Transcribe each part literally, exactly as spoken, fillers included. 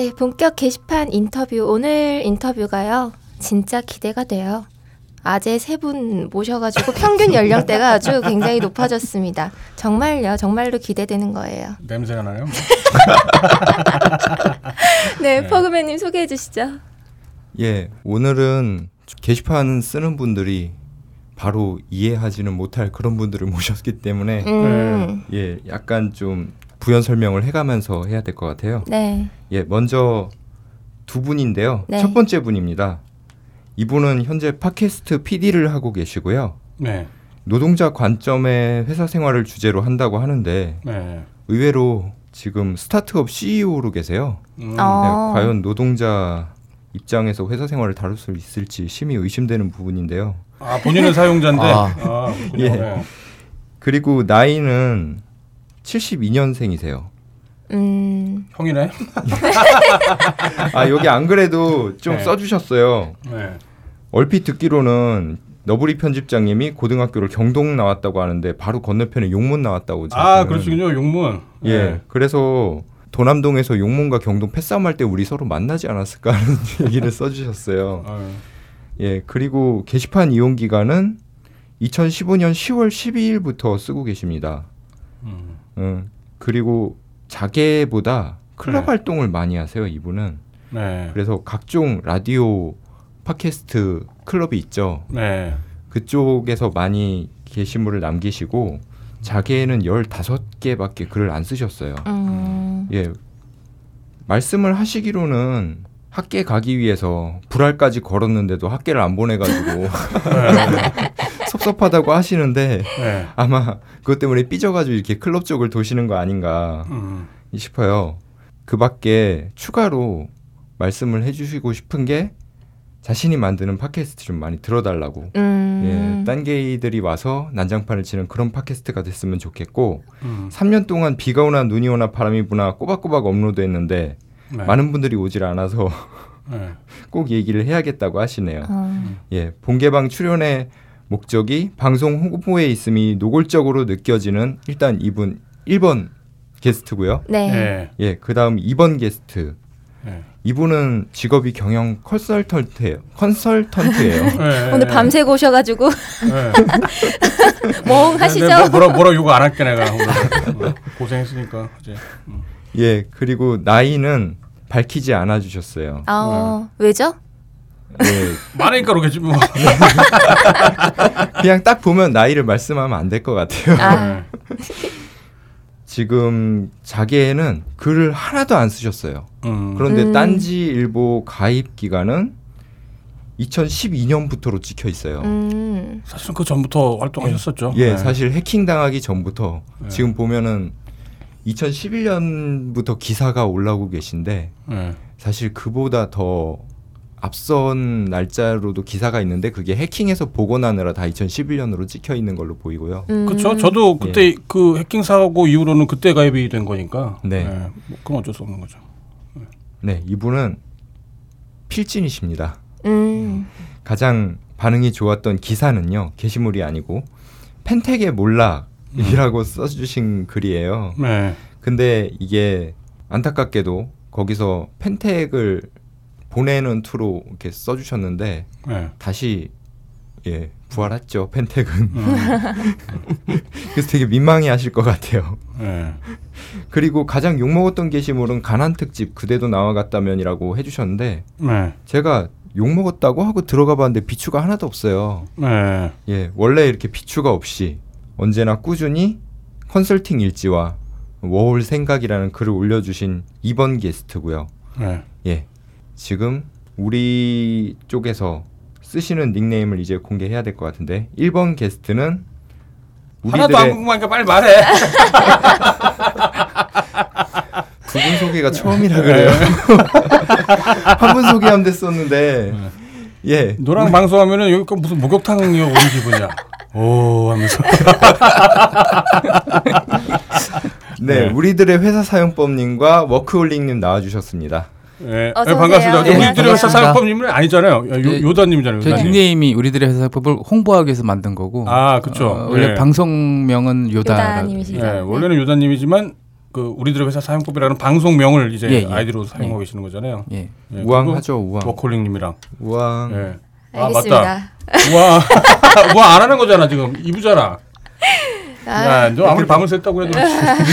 네, 본격 게시판 인터뷰. 오늘 인터뷰가요, 진짜 기대가 돼요. 아재 세 분 모셔가지고 평균 연령대가 아주 굉장히 높아졌습니다. 정말요, 정말로 기대되는 거예요. 냄새가 나요? 네, 퍼그맨님 네. 소개해 주시죠. 예, 오늘은 게시판 쓰는 분들이 바로 이해하지는 못할 그런 분들을 모셨기 때문에 음. 예, 약간 좀 부연 설명을 해가면서 해야 될 것 같아요. 네. 예, 먼저 두 분인데요. 네. 첫 번째 분입니다. 이분은 현재 팟캐스트 피디를 하고 계시고요. 네. 노동자 관점의 회사 생활을 주제로 한다고 하는데 네. 의외로 지금 스타트업 씨이오로 계세요. 음. 네, 과연 노동자 입장에서 회사 생활을 다룰 수 있을지 심히 의심되는 부분인데요. 아, 본인은 사용자인데. 아. 아, 예. 네. 그리고 나이는 칠십이 년생이세요. 음... 형이네. 아, 여기 안 그래도 좀 네. 써주셨어요. 네. 얼핏 듣기로는 너브리 편집장님이 고등학교를 경동 나왔다고 하는데 바로 건너편에 용문 나왔다고. 아, 그렇군요, 용문. 예. 네. 그래서 도남동에서 용문과 경동 패싸움할 때 우리 서로 만나지 않았을까 하는 얘기를 써주셨어요. 아유. 예. 그리고 게시판 이용 기간은 이천십오 년 시월 십이 일부터 쓰고 계십니다. 음. 음, 그리고 자개보다 클럽 네. 활동을 많이 하세요, 이분은. 네. 그래서 각종 라디오, 팟캐스트 클럽이 있죠. 네. 그쪽에서 많이 게시물을 남기시고 자개에는 열다섯 개밖에 글을 안 쓰셨어요. 음. 예, 말씀을 하시기로는 학계 가기 위해서 불알까지 걸었는데도 학계를 안 보내가지고 네. 섭섭하다고 하시는데 네. 아마 그것 때문에 삐져가지고 이렇게 클럽 쪽을 도시는 거 아닌가 음. 싶어요. 그 밖에 추가로 말씀을 해주시고 싶은 게 자신이 만드는 팟캐스트 좀 많이 들어달라고. 음. 예, 딴 게이들이 와서 난장판을 치는 그런 팟캐스트가 됐으면 좋겠고 음. 삼 년 동안 비가 오나 눈이 오나 바람이 부나 꼬박꼬박 업로드했는데 네. 많은 분들이 오질 않아서 네. 꼭 얘기를 해야겠다고 하시네요. 음. 예, 본개방 출연에 목적이 방송 홍보에 있음이 노골적으로 느껴지는 일단 이분 일 번 게스트고요. 네. 네. 예, 그다음 이 번 게스트. 네. 이분은 직업이 경영 컨설턴트예요. 컨설턴트예요. 네. 오늘 밤새고 오셔가지고 네. 멍하시죠? 네, 네, 뭐라 뭐라 요구 안 할게 내가. 고생했으니까 이제. 음. 예, 그리고 나이는 밝히지 않아 주셨어요. 아, 네. 왜죠? 네. 많으니까 그러겠지 뭐. 그냥 딱 보면 나이를 말씀하면 안 될 것 같아요. 아. 지금 자기에는 글을 하나도 안 쓰셨어요. 음. 그런데 음. 딴지일보 가입 기간은 이천십이 년부터로 찍혀 있어요. 음. 사실 그 전부터 활동하셨었죠. 예, 네. 사실 해킹 당하기 전부터 네. 지금 보면은 이천십일 년부터 기사가 올라오고 계신데 네. 사실 그보다 더 앞선 날짜로도 기사가 있는데 그게 해킹해서 복원하느라 다 이천십일 년으로 찍혀 있는 걸로 보이고요. 음. 그렇죠. 저도 그때 예. 그 해킹 사고 이후로는 그때 가입이 된 거니까. 네. 네. 뭐 그건 어쩔 수 없는 거죠. 네. 네, 이분은 필진이십니다. 음. 가장 반응이 좋았던 기사는요, 게시물이 아니고 펜텍의 몰락이라고 음. 써주신 글이에요. 네. 근데 이게 안타깝게도 거기서 펜텍을 보내는 투로 이렇게 써주셨는데 네. 다시 예 부활했죠, 펜텍은. 음. 그래서 되게 민망해하실 것 같아요. 네. 그리고 가장 욕먹었던 게시물은 가난 특집 그대도 나와갔다면이라고 해주셨는데 네. 제가 욕먹었다고 하고 들어가봤는데 비추가 하나도 없어요. 네. 예, 원래 이렇게 비추가 없이 언제나 꾸준히 컨설팅 일지와 워홀 생각이라는 글을 올려주신 이 번 게스트고요. 네. 예. 지금 우리 쪽에서 쓰시는 닉네임을 이제 공개해야 될 것 같은데 일 번 게스트는 우리들의 하나도 안 궁금하니까 빨리 말해. 두 분 소개가 처음이라 그래요. 한 분 소개하면 됐었는데 예 너랑 방송하면은 여기 무슨 목욕탕이요 오는 기분이야. 오 하면서 네, 네 우리들의 회사 사용법님과 워크홀릭님 나와주셨습니다. 네, 네 반갑습니다. 네, 우리들의 회사 사용법님은 아니잖아요. 요, 요다님이잖아요. 요다님. 제 닉네임이 우리들의 회사 사용법을 홍보하기 위해서 만든 거고. 아, 그렇죠. 어, 원래 네. 방송명은 요다. 요다님이시죠. 네, 원래는 요다님이지만 그 우리들의 회사 사용법이라는 방송명을 이제 예, 예. 아이디로 사용하고 예. 계시는 거잖아요. 예. 예. 우왕하죠, 우왕. 워크홀릭님이랑. 우왕. 예. 알겠습니다. 아, 맞다. 우왕. 우왕 안 하는 거잖아 지금. 이 부잖아. 야, 너 아무리 밤을 샜다고 해도 이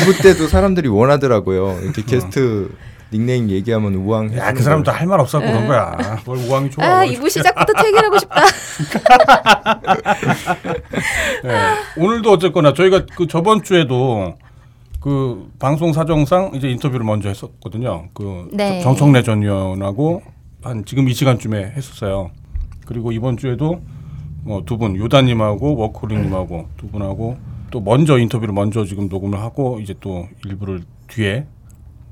부 때도 사람들이 원하더라고요. 이렇게 게스트 닉네임 얘기하면 우왕. 야, 그 사람도 할 말 없었고 그런 거야. 뭘 우왕이 좋아. 아, 이 부 시작부터 퇴근하고 싶다. 네, 오늘도 어쨌거나 저희가 그 저번 주에도 그 방송 사정상 이제 인터뷰를 먼저 했었거든요. 그 네. 정청래 전 의원하고 한 지금 이 시간쯤에 했었어요. 그리고 이번 주에도 뭐 두 분 요다님하고 워크홀릭님하고 음. 두 분하고 또 먼저 인터뷰를 먼저 지금 녹음을 하고 이제 또 일부를 뒤에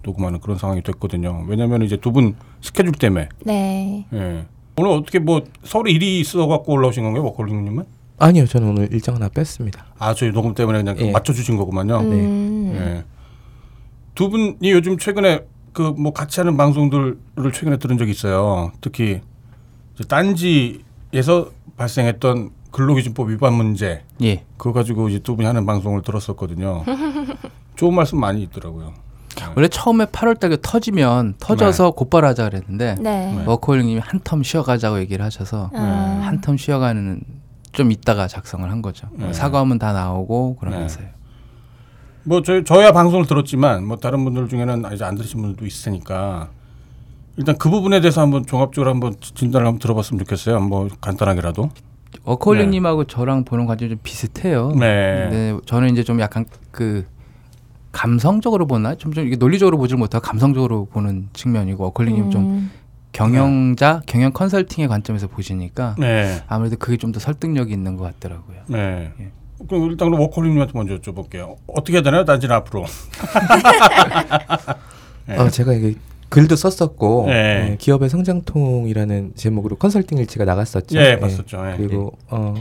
녹음하는 그런 상황이 됐거든요. 왜냐하면 이제 두 분 스케줄 때문에. 네. 예. 오늘 어떻게 뭐 서울 일이 있어 갖고 올라오신 건가요, 워크홀릭님은? 아니요, 저는 오늘 일정 하나 뺐습니다. 아, 저희 녹음 때문에 그냥 예. 맞춰 주신 거구만요. 음. 예. 두 분이 요즘 최근에 그 뭐 같이 하는 방송들을 최근에 들은 적이 있어요. 특히 딴지에서 발생했던 근로기준법 위반 문제 예. 그거 가지고 이제 두 분이 하는 방송을 들었었거든요. 좋은 말씀 많이 있더라고요. 원래 처음에 팔월 달에 터지면 터져서 네. 곧바로 하자 그랬는데 네. 워크홀릭님이 한텀 쉬어가자고 얘기를 하셔서 네. 한텀 쉬어가는 좀 있다가 작성을 한 거죠. 네. 사과하면 다 나오고 그러면서요. 네. 뭐 저희 저야 방송을 들었지만 뭐 다른 분들 중에는 이제 안 들으신 분들도 있으니까. 일단 그 부분에 대해서 한번 종합적으로 한번 진단을 한번 들어봤으면 좋겠어요. 뭐 간단하게라도. 워크홀릭님하고 네. 저랑 보는 관점이 좀 비슷해요. 네. 네. 저는 이제 좀 약간 그 감성적으로 보나 좀 좀 이게 논리적으로 보질 못하고 감성적으로 보는 측면이고 워크홀릭님 음. 좀 경영자, 네. 경영 컨설팅의 관점에서 보시니까 네. 아무래도 그게 좀 더 설득력이 있는 것 같더라고요. 네. 예. 그럼 일단 그럼 워크홀릭님한테 먼저 여쭤볼게요. 어떻게 해야 되나요, 단지 앞으로? 네. 어, 제가 이게 글도 썼었고 네. 네, 기업의 성장통이라는 제목으로 컨설팅 일지가 나갔었죠. 네, 네. 봤었죠. 네. 그리고 네. 어,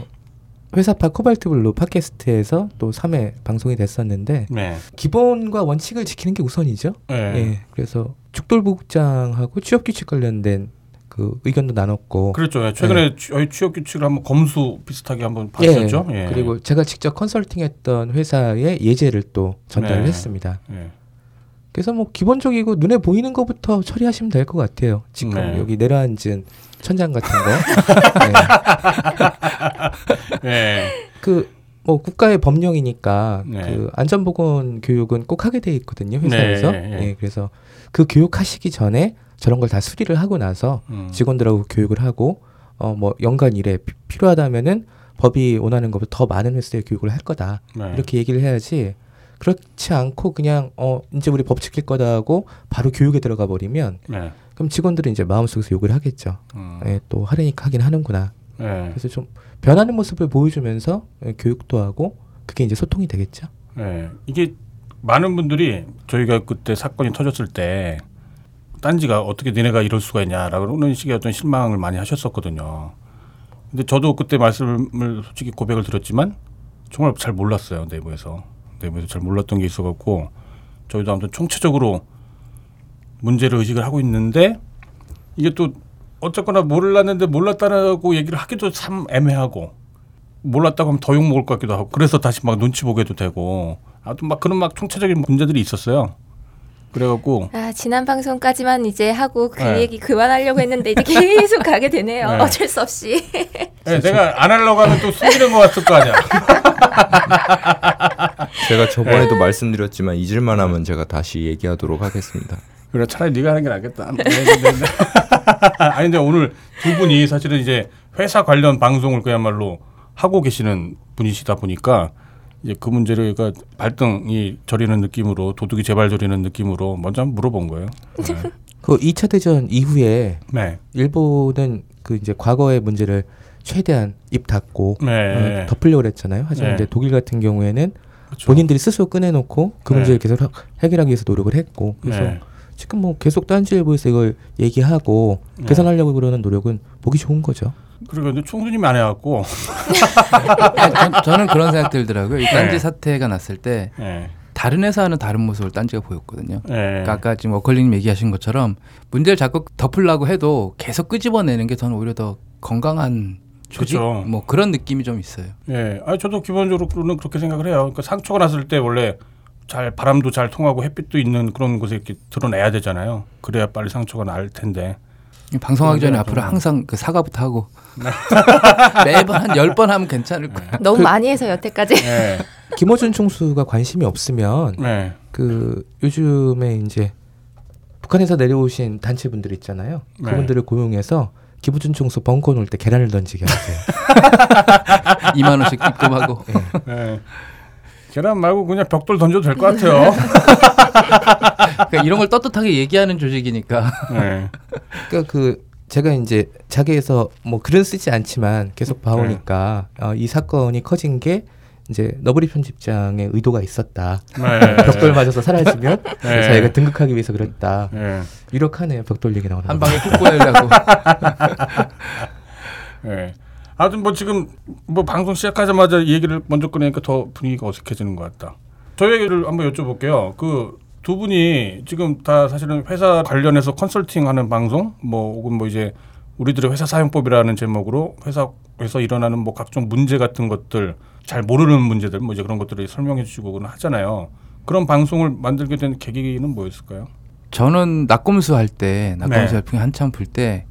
회사파 코발트블루 팟캐스트에서 또 삼 회 방송이 됐었는데 네. 기본과 원칙을 지키는 게 우선이죠. 네. 네, 그래서 죽돌부국장하고 취업규칙 관련된 그 의견도 나눴고 그렇죠. 최근에 네. 취업규칙을 한번 검수 비슷하게 한번 봤었죠. 네. 네. 그리고 제가 직접 컨설팅했던 회사의 예제를 또 전달을 네. 했습니다. 네. 그래서 뭐 기본적이고 눈에 보이는 것부터 처리하시면 될 것 같아요. 지금 네. 여기 내려앉은 천장 같은 거. 네. 네. 그 뭐 국가의 법령이니까 네. 그 안전보건 교육은 꼭 하게 돼 있거든요, 회사에서. 네. 네. 네. 그래서 그 교육하시기 전에 저런 걸 다 수리를 하고 나서 음. 직원들하고 교육을 하고 어 뭐 연간 일에 피, 필요하다면은 법이 원하는 것보다 더 많은 횟수의 교육을 할 거다. 네. 이렇게 얘기를 해야지. 그렇지 않고 그냥 어 이제 우리 법 지킬 거다 하고 바로 교육에 들어가 버리면 네. 그럼 직원들은 이제 마음속에서 욕을 하겠죠. 음. 예, 또 하려니까 하긴 하는구나. 네. 그래서 좀 변하는 모습을 보여주면서 교육도 하고 그게 이제 소통이 되겠죠. 네. 이게 많은 분들이 저희가 그때 사건이 터졌을 때 딴지가 어떻게 니네가 이럴 수가 있냐라는 식의 어떤 실망을 많이 하셨었거든요. 근데 저도 그때 말씀을 솔직히 고백을 드렸지만 정말 잘 몰랐어요. 내부에서. 때문에 잘 몰랐던 게 있어갖고 저희도 아무튼 총체적으로 문제를 의식을 하고 있는데 이게 또 어쨌거나 몰랐는데 몰랐다라고 얘기를 하기도 참 애매하고 몰랐다고 하면 더 욕먹을 것 같기도 하고 그래서 다시 막 눈치 보게도 되고 아무튼 막 그런 막 총체적인 문제들이 있었어요. 그래갖고 아 지난 방송까지만 이제 하고 그 네. 얘기 그만하려고 했는데 이제 계속 가게 되네요. 네. 어쩔 수 없이. 네, 내가 안 하려고 하면 또 숨기는 것 같을 거 아니야. 제가 저번에도 말씀드렸지만 잊을만 하면 제가 다시 얘기하도록 하겠습니다. 그래 차라리 네가 하는 게 낫겠다. 아니 근데 오늘 두 분이 사실은 이제 회사 관련 방송을 그야말로 하고 계시는 분이시다 보니까 이제 그 문제를 그러니까 발등이 저리는 느낌으로 도둑이 제발 저리는 느낌으로 먼저 한번 물어본 거예요. 네. 그 이 차 대전 이후에 네. 일본은 그 이제 과거의 문제를 최대한 입 닫고 네. 어, 덮으려고 했잖아요. 하지만 네. 이제 독일 같은 경우에는 그렇죠. 본인들이 스스로 꺼내놓고 그 네. 문제를 계속 하, 해결하기 위해서 노력을 했고 그래서 네. 지금 뭐 계속 딴지일보에서 이걸 얘기하고 네. 개선하려고 그러는 노력은 보기 좋은 거죠. 그리고 근데 총수님이 안 해갖고 저는 그런 생각 들더라고요. 이 딴지 네. 사태가 났을 때 네. 다른 회사는 다른 모습을 딴지가 보였거든요. 네. 그러니까 아까 지금 워클링님 얘기하신 것처럼 문제를 자꾸 덮으려고 해도 계속 끄집어내는 게 저는 오히려 더 건강한 조직? 그렇죠. 뭐 그런 느낌이 좀 있어요. 예, 아 저도 기본적으로는 그렇게 생각을 해요. 그러니까 상처가 났을 때 원래 잘 바람도 잘 통하고 햇빛도 있는 그런 곳에 이렇게 드러내야 되잖아요. 그래야 빨리 상처가 날 텐데. 방송하기 전에 앞으로 정말. 항상 그 사과부터 하고 매번 한 열 번 하면 괜찮을 거야. 네. 너무 그, 많이 해서 여태까지. 네. 김어준 총수가 관심이 없으면 네. 그 요즘에 이제 북한에서 내려오신 단체분들 있잖아요. 네. 그분들을 고용해서 김어준 총수 벙커 놓을 때 계란을 던지게 하세요. 이만 원씩 입금하고. 네. 네. 계란 말고 그냥 벽돌 던져도 될 것 같아요. 그러니까 이런 걸 떳떳하게 얘기하는 조직이니까. 네. 그러니까 그 제가 이제 자기에서 뭐 글은 쓰지 않지만 계속 봐오니까 네. 어, 이 사건이 커진 게 이제 너브리 편집장의 의도가 있었다. 네. 벽돌 맞아서 사라지면 네. 자기가 등극하기 위해서 그랬다. 네. 유력하네요. 벽돌 얘기 나오는 한 방에 쿡 보내려고. 네. 아무튼 뭐 지금 뭐 방송 시작하자마자 얘기를 먼저 꺼내니까 더 분위기가 어색해지는 것 같다. 저희 얘기를 한번 여쭤볼게요. 그 두 분이 지금 다 사실은 회사 관련해서 컨설팅하는 방송, 뭐 혹은 뭐 이제 우리들의 회사 사용법이라는 제목으로 회사에서 일어나는 뭐 각종 문제 같은 것들, 잘 모르는 문제들, 뭐 이제 그런 것들을 설명해 주시고 그런 하잖아요. 그런 방송을 만들게 된 계기는 뭐였을까요? 저는 나꼼수 할 때, 나꼼수 네. 열풍이 한참 불 때.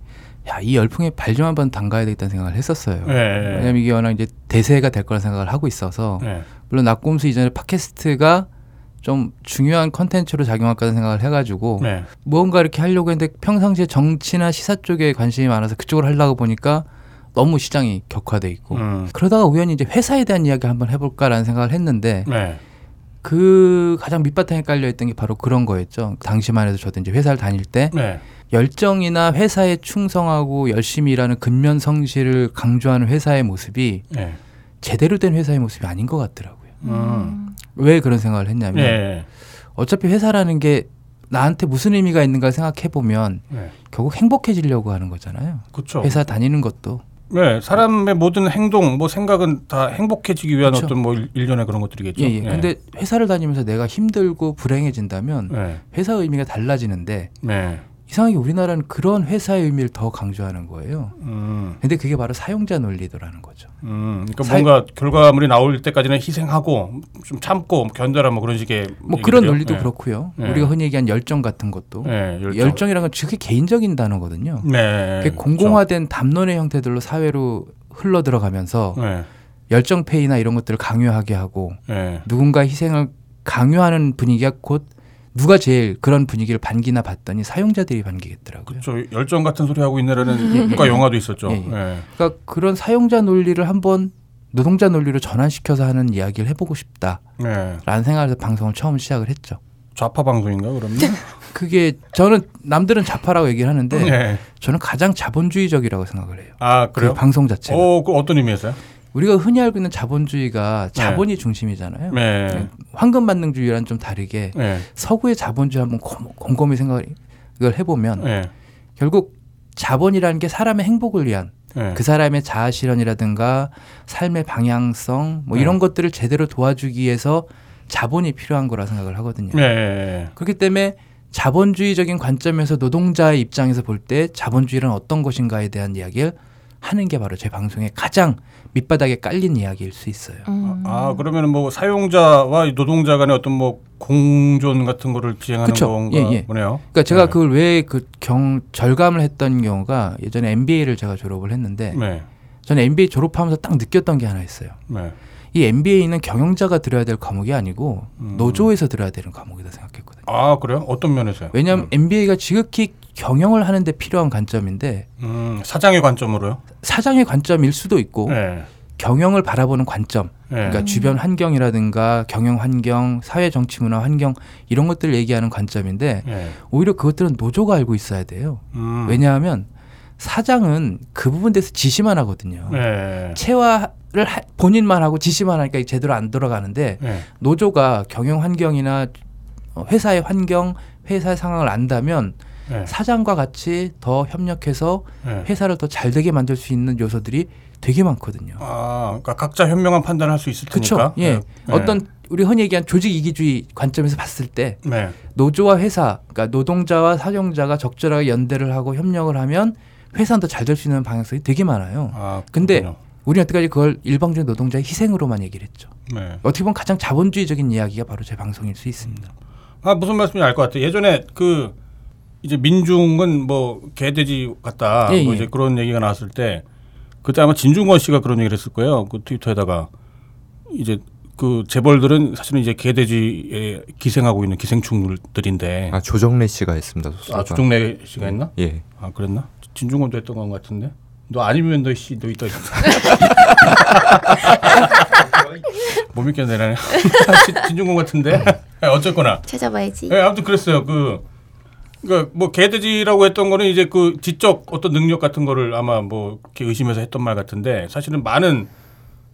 야, 이 열풍에 발 좀 한번 담가야 되겠다는 생각을 했었어요. 네, 네. 왜냐면 이게 워낙 이제 대세가 될 거라는 생각을 하고 있어서 네. 물론 나꼼수 이전에 팟캐스트가 좀 중요한 컨텐츠로 작용할까라는 생각을 해가지고 네. 무언가 이렇게 하려고 했는데 평상시에 정치나 시사 쪽에 관심이 많아서 그쪽으로 하려고 보니까 너무 시장이 격화돼 있고 음. 그러다가 우연히 이제 회사에 대한 이야기 한번 해볼까라는 생각을 했는데 네. 그 가장 밑바탕에 깔려있던 게 바로 그런 거였죠. 당시만 해도 저도 이제 회사를 다닐 때. 네. 열정이나 회사에 충성하고 열심히 일하는 근면 성실을 강조하는 회사의 모습이 네. 제대로 된 회사의 모습이 아닌 것 같더라고요. 음. 왜 그런 생각을 했냐면 네. 어차피 회사라는 게 나한테 무슨 의미가 있는가 생각해보면 네. 결국 행복해지려고 하는 거잖아요. 그쵸. 회사 다니는 것도. 네, 사람의 모든 행동, 뭐 생각은 다 행복해지기 위한 그렇죠. 어떤 뭐 일련의 그런 것들이겠죠. 예, 예. 네. 근데 회사를 다니면서 내가 힘들고 불행해진다면 네. 회사의 의미가 달라지는데 네. 이상하게 우리나라는 그런 회사의 의미를 더 강조하는 거예요. 음. 근데 그게 바로 사용자 논리더라는 거죠. 음. 그러니까 사용... 뭔가 결과물이 나올 때까지는 희생하고 좀 참고 견뎌라 뭐 그런 식의 뭐 얘기들이요? 그런 논리도 네. 그렇고요. 네. 우리가 흔히 얘기한 열정 같은 것도 네, 열정. 열정이라는 건 되게 개인적인 단어거든요. 네, 그게 공공화된 그렇죠. 담론의 형태들로 사회로 흘러들어가면서 네. 열정페이나 이런 것들을 강요하게 하고 네. 누군가 희생을 강요하는 분위기가 곧 누가 제일 그런 분위기를 반기나 봤더니 사용자들이 반기겠더라고요. 그렇죠. 열정 같은 소리 하고 있네라는 국가 영화도 있었죠. 예, 예. 예. 그러니까 그런 사용자 논리를 한번 노동자 논리로 전환시켜서 하는 이야기를 해보고 싶다라는 예. 생각에서 방송을 처음 시작을 했죠. 좌파 방송인가 그러면? 그게 저는 남들은 좌파라고 얘기를 하는데 예. 저는 가장 자본주의적이라고 생각을 해요. 아 그래요? 그 방송 자체가. 어, 그 어떤 의미에서요? 우리가 흔히 알고 있는 자본주의가 자본이 네. 중심이잖아요. 네. 황금만능주의랑 좀 다르게 네. 서구의 자본주의 한번 곰곰이 생각을 해보면 네. 결국 자본이라는 게 사람의 행복을 위한 네. 그 사람의 자아실현이라든가 삶의 방향성 뭐 네. 이런 것들을 제대로 도와주기 위해서 자본이 필요한 거라 생각을 하거든요. 네. 그렇기 때문에 자본주의적인 관점에서 노동자의 입장에서 볼 때 자본주의란 어떤 것인가에 대한 이야기를 하는 게 바로 제 방송의 가장 밑바닥에 깔린 이야기일 수 있어요. 음. 아 그러면 뭐 사용자와 노동자 간의 어떤 뭐 공존 같은 거를 지행하는 그쵸? 건가 예, 예. 보네요. 그러니까 제가 네. 그걸 왜 그 경 절감을 했던 경우가 예전에 엠비에이를 제가 졸업을 했는데 네. 저는 엠비에이 졸업하면서 딱 느꼈던 게 하나 있어요. 네. 이 엠비에이는 경영자가 들어야 될 과목이 아니고 음. 노조에서 들어야 되는 과목이다 생각했거든요. 아 그래요? 어떤 면에서요? 왜냐하면 음. 엠비에이가 지극히 경영을 하는 데 필요한 관점인데 음, 사장의 관점으로요? 사장의 관점일 수도 있고 네. 경영을 바라보는 관점 네. 그러니까 주변 환경이라든가 경영 환경, 사회 정치 문화 환경 이런 것들을 얘기하는 관점인데 네. 오히려 그것들은 노조가 알고 있어야 돼요. 음. 왜냐하면 사장은 그 부분에 대해서 지시만 하거든요. 네. 체화를 하, 본인만 하고 지시만 하니까 제대로 안 돌아가는데 네. 노조가 경영 환경이나 회사의 환경, 회사의 상황을 안다면 네. 사장과 같이 더 협력해서 네. 회사를 더 잘 되게 만들 수 있는 요소들이 되게 많거든요. 아, 그러니까 각자 현명한 판단을 할 수 있을 테니까. 그렇죠. 예. 네. 어떤 우리 흔히 얘기한 조직 이기주의 관점에서 봤을 때 네. 노조와 회사, 그러니까 노동자와 사용자가 적절하게 연대를 하고 협력을 하면 회사는 더 잘 될 수 있는 방향성이 되게 많아요. 아, 근데 우리는 여태까지 그걸 일방적인 노동자의 희생으로만 얘기를 했죠. 네. 어떻게 보면 가장 자본주의적인 이야기가 바로 제 방송일 수 있습니다. 아 무슨 말씀인지 알 것 같아요. 예전에 그 이제 민중은 뭐 개돼지 같다. 예, 뭐 이제 예. 그런 얘기가 나왔을 때 그때 아마 진중권 씨가 그런 얘기를 했을 거예요. 그 트위터에다가 이제 그 재벌들은 사실은 이제 개돼지에 기생하고 있는 기생충들인데. 아 조정래 씨가 했습니다. 소설가. 아 조정래 씨가 했나? 예. 아 그랬나? 진중권도 했던 것 같은데. 너 아니면 너 씨 너 있다. 못 믿겠네. 진중권 같은데. 어쨌거나. 찾아봐야지. 네, 아무튼 그랬어요. 그 그러니까 뭐 개돼지라고 했던 거는 이제 그 지적 어떤 능력 같은 거를 아마 뭐 이렇게 의심해서 했던 말 같은데 사실은 많은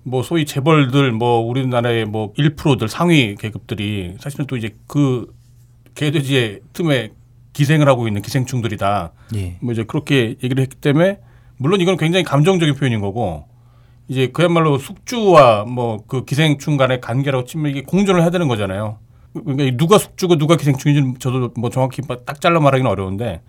뭐 소위 재벌들 뭐 우리나라의 뭐 일 퍼센트들 상위 계급들이 사실은 또 이제 그 개돼지의 틈에 기생을 하고 있는 기생충들이다. 예. 뭐 이제 그렇게 얘기를 했기 때문에 물론 이건 굉장히 감정적인 표현인 거고 이제 그야말로 숙주와 뭐 그 기생충 간의 관계라고 치면 이게 공존을 해야 되는 거잖아요. 그러니까 누가 숙주고 누가 기생충인지 저도 뭐 정확히 딱 잘라 말하기는 어려운데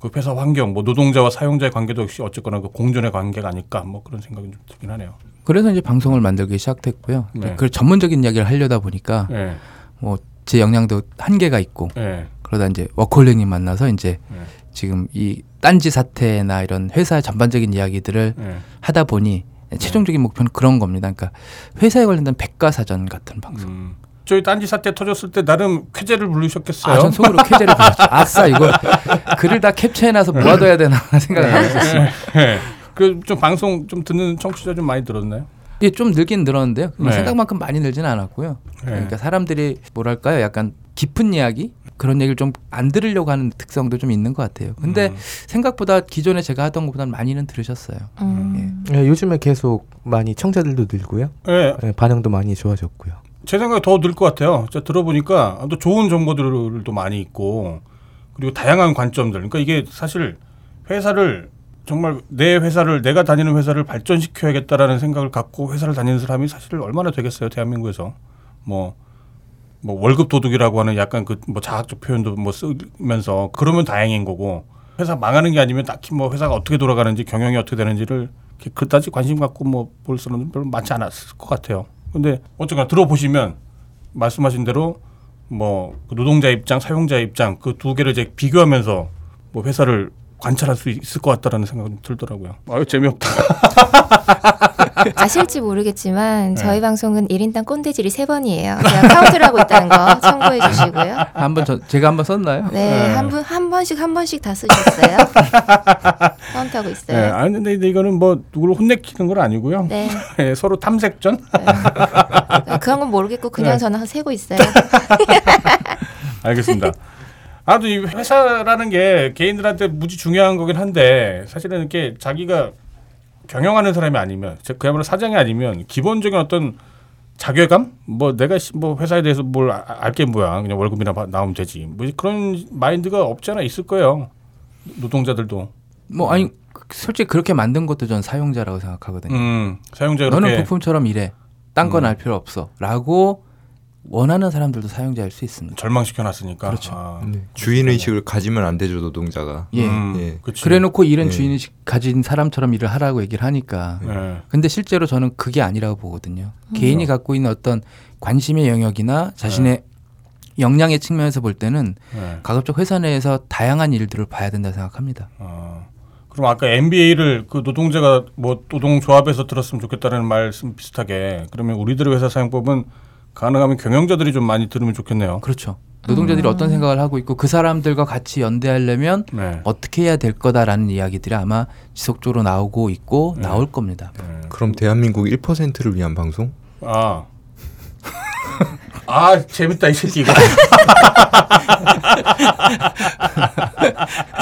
그 회사 환경, 뭐 노동자와 사용자의 관계도 역시 어쨌거나 그 공존의 관계가 아닐까 뭐 그런 생각이 좀 들긴 하네요. 그래서 이제 방송을 만들기 시작했고요. 네. 그 전문적인 이야기를 하려다 보니까 네. 뭐 제 역량도 한계가 있고 네. 그러다 이제 워크홀릭님 만나서 이제 네. 지금 이 딴지 사태나 이런 회사의 전반적인 이야기들을 네. 하다 보니 최종적인 네. 목표는 그런 겁니다. 그러니까 회사에 관련된 백과사전 같은 방송. 음. 저희 딴지 사태 터졌을 때 나름 쾌재를 부르셨겠어요? 아, 전 속으로 쾌재를 불렀죠. 아싸 이거 글을 다 캡처해놔서 모아둬야 되나 생각을 했었어요. 그 좀 방송 좀 듣는 청취자 좀 많이 늘었나요? 예, 좀 늘긴 늘었는데요. 네. 생각만큼 많이 늘지는 않았고요. 네. 그러니까 사람들이 뭐랄까요, 약간 깊은 이야기 그런 얘기를 좀 안 들으려고 하는 특성도 좀 있는 것 같아요. 근데 음. 생각보다 기존에 제가 하던 것보다 많이는 들으셨어요. 음. 예. 예, 요즘에 계속 많이 청자들도 늘고요. 네. 예, 반응도 많이 좋아졌고요. 제 생각에 더 늘 것 같아요. 제가 들어보니까 또 좋은 정보들도 많이 있고 그리고 다양한 관점들. 그러니까 이게 사실 회사를 정말 내 회사를 내가 다니는 회사를 발전시켜야겠다라는 생각을 갖고 회사를 다니는 사람이 사실 얼마나 되겠어요. 대한민국에서 뭐, 뭐 월급 도둑이라고 하는 약간 그 뭐 자학적 표현도 뭐 쓰면서 그러면 다행인 거고 회사 망하는 게 아니면 딱히 뭐 회사가 어떻게 돌아가는지 경영이 어떻게 되는지를 그다지 관심 갖고 뭐 볼 사람은 별로 많지 않았을 것 같아요. 근데 어쨌거나 들어보시면 말씀하신 대로 뭐 노동자 입장, 사용자 입장 그 두 개를 이제 비교하면서 뭐 회사를 관찰할 수 있을 것 같다라는 생각이 들더라고요. 아유 재미없다. 아실지 모르겠지만 저희 네. 방송은 일 인당 꼰대질이 세 번이에요. 제가 카운트를 하고 있다는 거 참고해 주시고요. 한번 제가 한번 썼나요? 네, 네. 한 분, 한 번씩 한 번씩 다 쓰셨어요. 카운트하고 있어요. 네, 아니 근데 이거는 뭐 누구를 혼내키는 건 아니고요. 네. 네 서로 탐색전? 네. 그런 건 모르겠고 그냥 네. 저는 세고 있어요. 알겠습니다. 아무튼 이 회사라는 게 개인들한테 무지 중요한 거긴 한데 사실은 이렇게 자기가 경영하는 사람이 아니면 그야말로 사장이 아니면 기본적인 어떤 자괴감 뭐 내가 뭐 회사에 대해서 뭘 알게 뭐야 그냥 월급이나 나오면 되지 뭐 그런 마인드가 없지 않아 있을 거예요. 노동자들도 뭐 아니 솔직히 그렇게 만든 것도 전 사용자라고 생각하거든요. 음, 사용자 너는 그렇게. 부품처럼 일해 딴 건 알 음. 필요 없어라고 원하는 사람들도 사용자일 수 있습니다. 절망시켜놨으니까. 그렇죠. 아, 네. 주인의식을 가지면 안 되죠, 노동자가. 예. 음, 예. 그래놓고 일은 예. 주인의식 가진 사람처럼 일을 하라고 얘기를 하니까. 예. 근데 실제로 저는 그게 아니라고 보거든요. 음. 개인이 갖고 있는 어떤 관심의 영역이나 자신의 예. 역량의 측면에서 볼 때는 예. 가급적 회사 내에서 다양한 일들을 봐야 된다고 생각합니다. 아, 그럼 아까 엠비에이를 그 노동자가 뭐 노동조합에서 들었으면 좋겠다는 말씀 비슷하게 그러면 우리들의 회사 사용법은 가능하면 경영자들이 좀 많이 들으면 좋겠네요. 그렇죠. 노동자들이 음. 어떤 생각을 하고 있고 그 사람들과 같이 연대하려면 네. 어떻게 해야 될 거다라는 이야기들이 아마 지속적으로 나오고 있고 네. 나올 겁니다. 네. 그럼 대한민국 일 퍼센트를 위한 방송? 아, 아 재밌다 이 새끼 이거.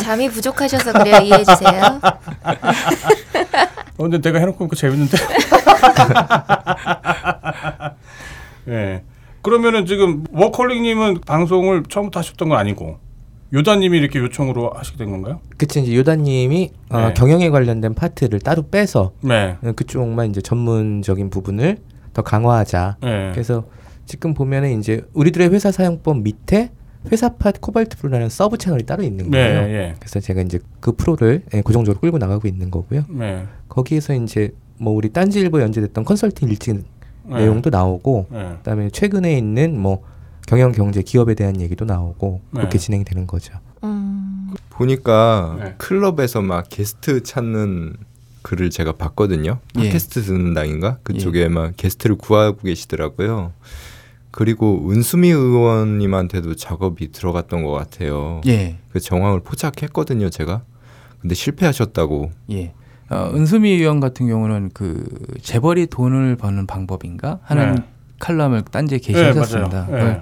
잠이 부족하셔서 그래요. 이해해 주세요. 어, 근데 내가 해놓고 보니까 재밌는데. 네. 그러면은 지금 워크홀릭님은 방송을 처음부터 하셨던 건 아니고 요다님이 이렇게 요청으로 하시게 된 건가요? 그치 이제 요다님이 네. 어, 경영에 관련된 파트를 따로 빼서 네. 그쪽만 이제 전문적인 부분을 더 강화하자. 네. 그래서 지금 보면은 이제 우리들의 회사 사용법 밑에 회사팟 코발트 프로라는 서브 채널이 따로 있는 거예요. 네, 네. 그래서 제가 이제 그 프로를 고정적으로 끌고 나가고 있는 거고요. 네. 거기에서 이제 뭐 우리 딴지일보 연재됐던 컨설팅 일진 네. 내용도 나오고 네. 그다음에 최근에 있는 뭐 경영 경제 기업에 대한 얘기도 나오고 네. 그렇게 진행이 되는 거죠. 음. 보니까 네. 클럽에서 막 게스트 찾는 글을 제가 봤거든요. 예. 팟캐스트 듣는 당인가 그쪽에 예. 막 게스트를 구하고 계시더라고요. 그리고 은수미 의원님한테도 작업이 들어갔던 것 같아요. 예. 그 정황을 포착했거든요, 제가. 근데 실패하셨다고. 예. 어, 은수미 의원 같은 경우는 그 재벌이 돈을 버는 방법인가 하는 네. 칼럼을 딴지에 게시하셨습니다. 네, 네.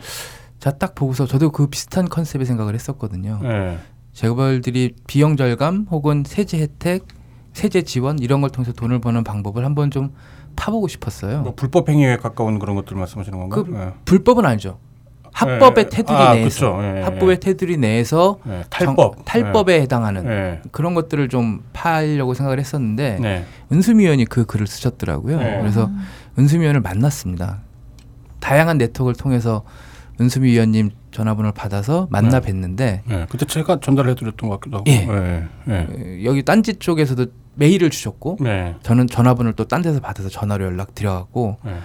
자, 딱 보고서 저도 그 비슷한 컨셉의 생각을 했었거든요. 네. 재벌들이 비용 절감 혹은 세제 혜택, 세제 지원 이런 걸 통해서 돈을 버는 방법을 한번 좀 파보고 싶었어요. 뭐 불법 행위에 가까운 그런 것들 말씀하시는 건가요? 그 네. 불법은 아니죠. 합법의 네. 테두리 아, 내에서 네. 합법의 테두리 내에서 네. 탈법 정, 탈법에 네. 해당하는 네. 그런 것들을 좀 파려고 생각을 했었는데 네. 은수미 의원이 그 글을 쓰셨더라고요. 네. 그래서 음. 은수미 의원을 만났습니다. 다양한 네트워크를 통해서 은수미 의원님 전화번호를 받아서 만나 네. 뵀는데 네. 그때 제가 전달해드렸던 것 같기도 하고 예. 네. 네. 여기 딴지 쪽에서도 메일을 주셨고 네. 저는 전화번호를 또 딴 데서 받아서 전화로 연락드려갖고 네.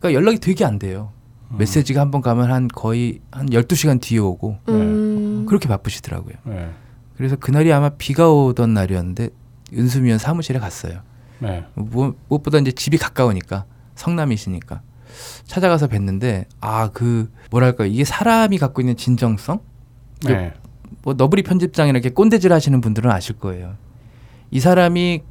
그러니까 연락이 되게 안 돼요. 메시지가 한 번 가면 한 거의 한 열두 시간 뒤에 오고 네. 그렇게 바쁘시더라고요. 네. 그래서 그날이 아마 비가 오던 날이었는데 은수미 의원 사무실에 갔어요. 네. 뭐, 무엇보다 이제 집이 가까우니까 성남이시니까 찾아가서 뵀는데 아, 그 뭐랄까 이게 사람이 갖고 있는 진정성? 네. 뭐 너브리 편집장이나 이렇게 꼰대질 하시는 분들은 아실 거예요. 이 사람이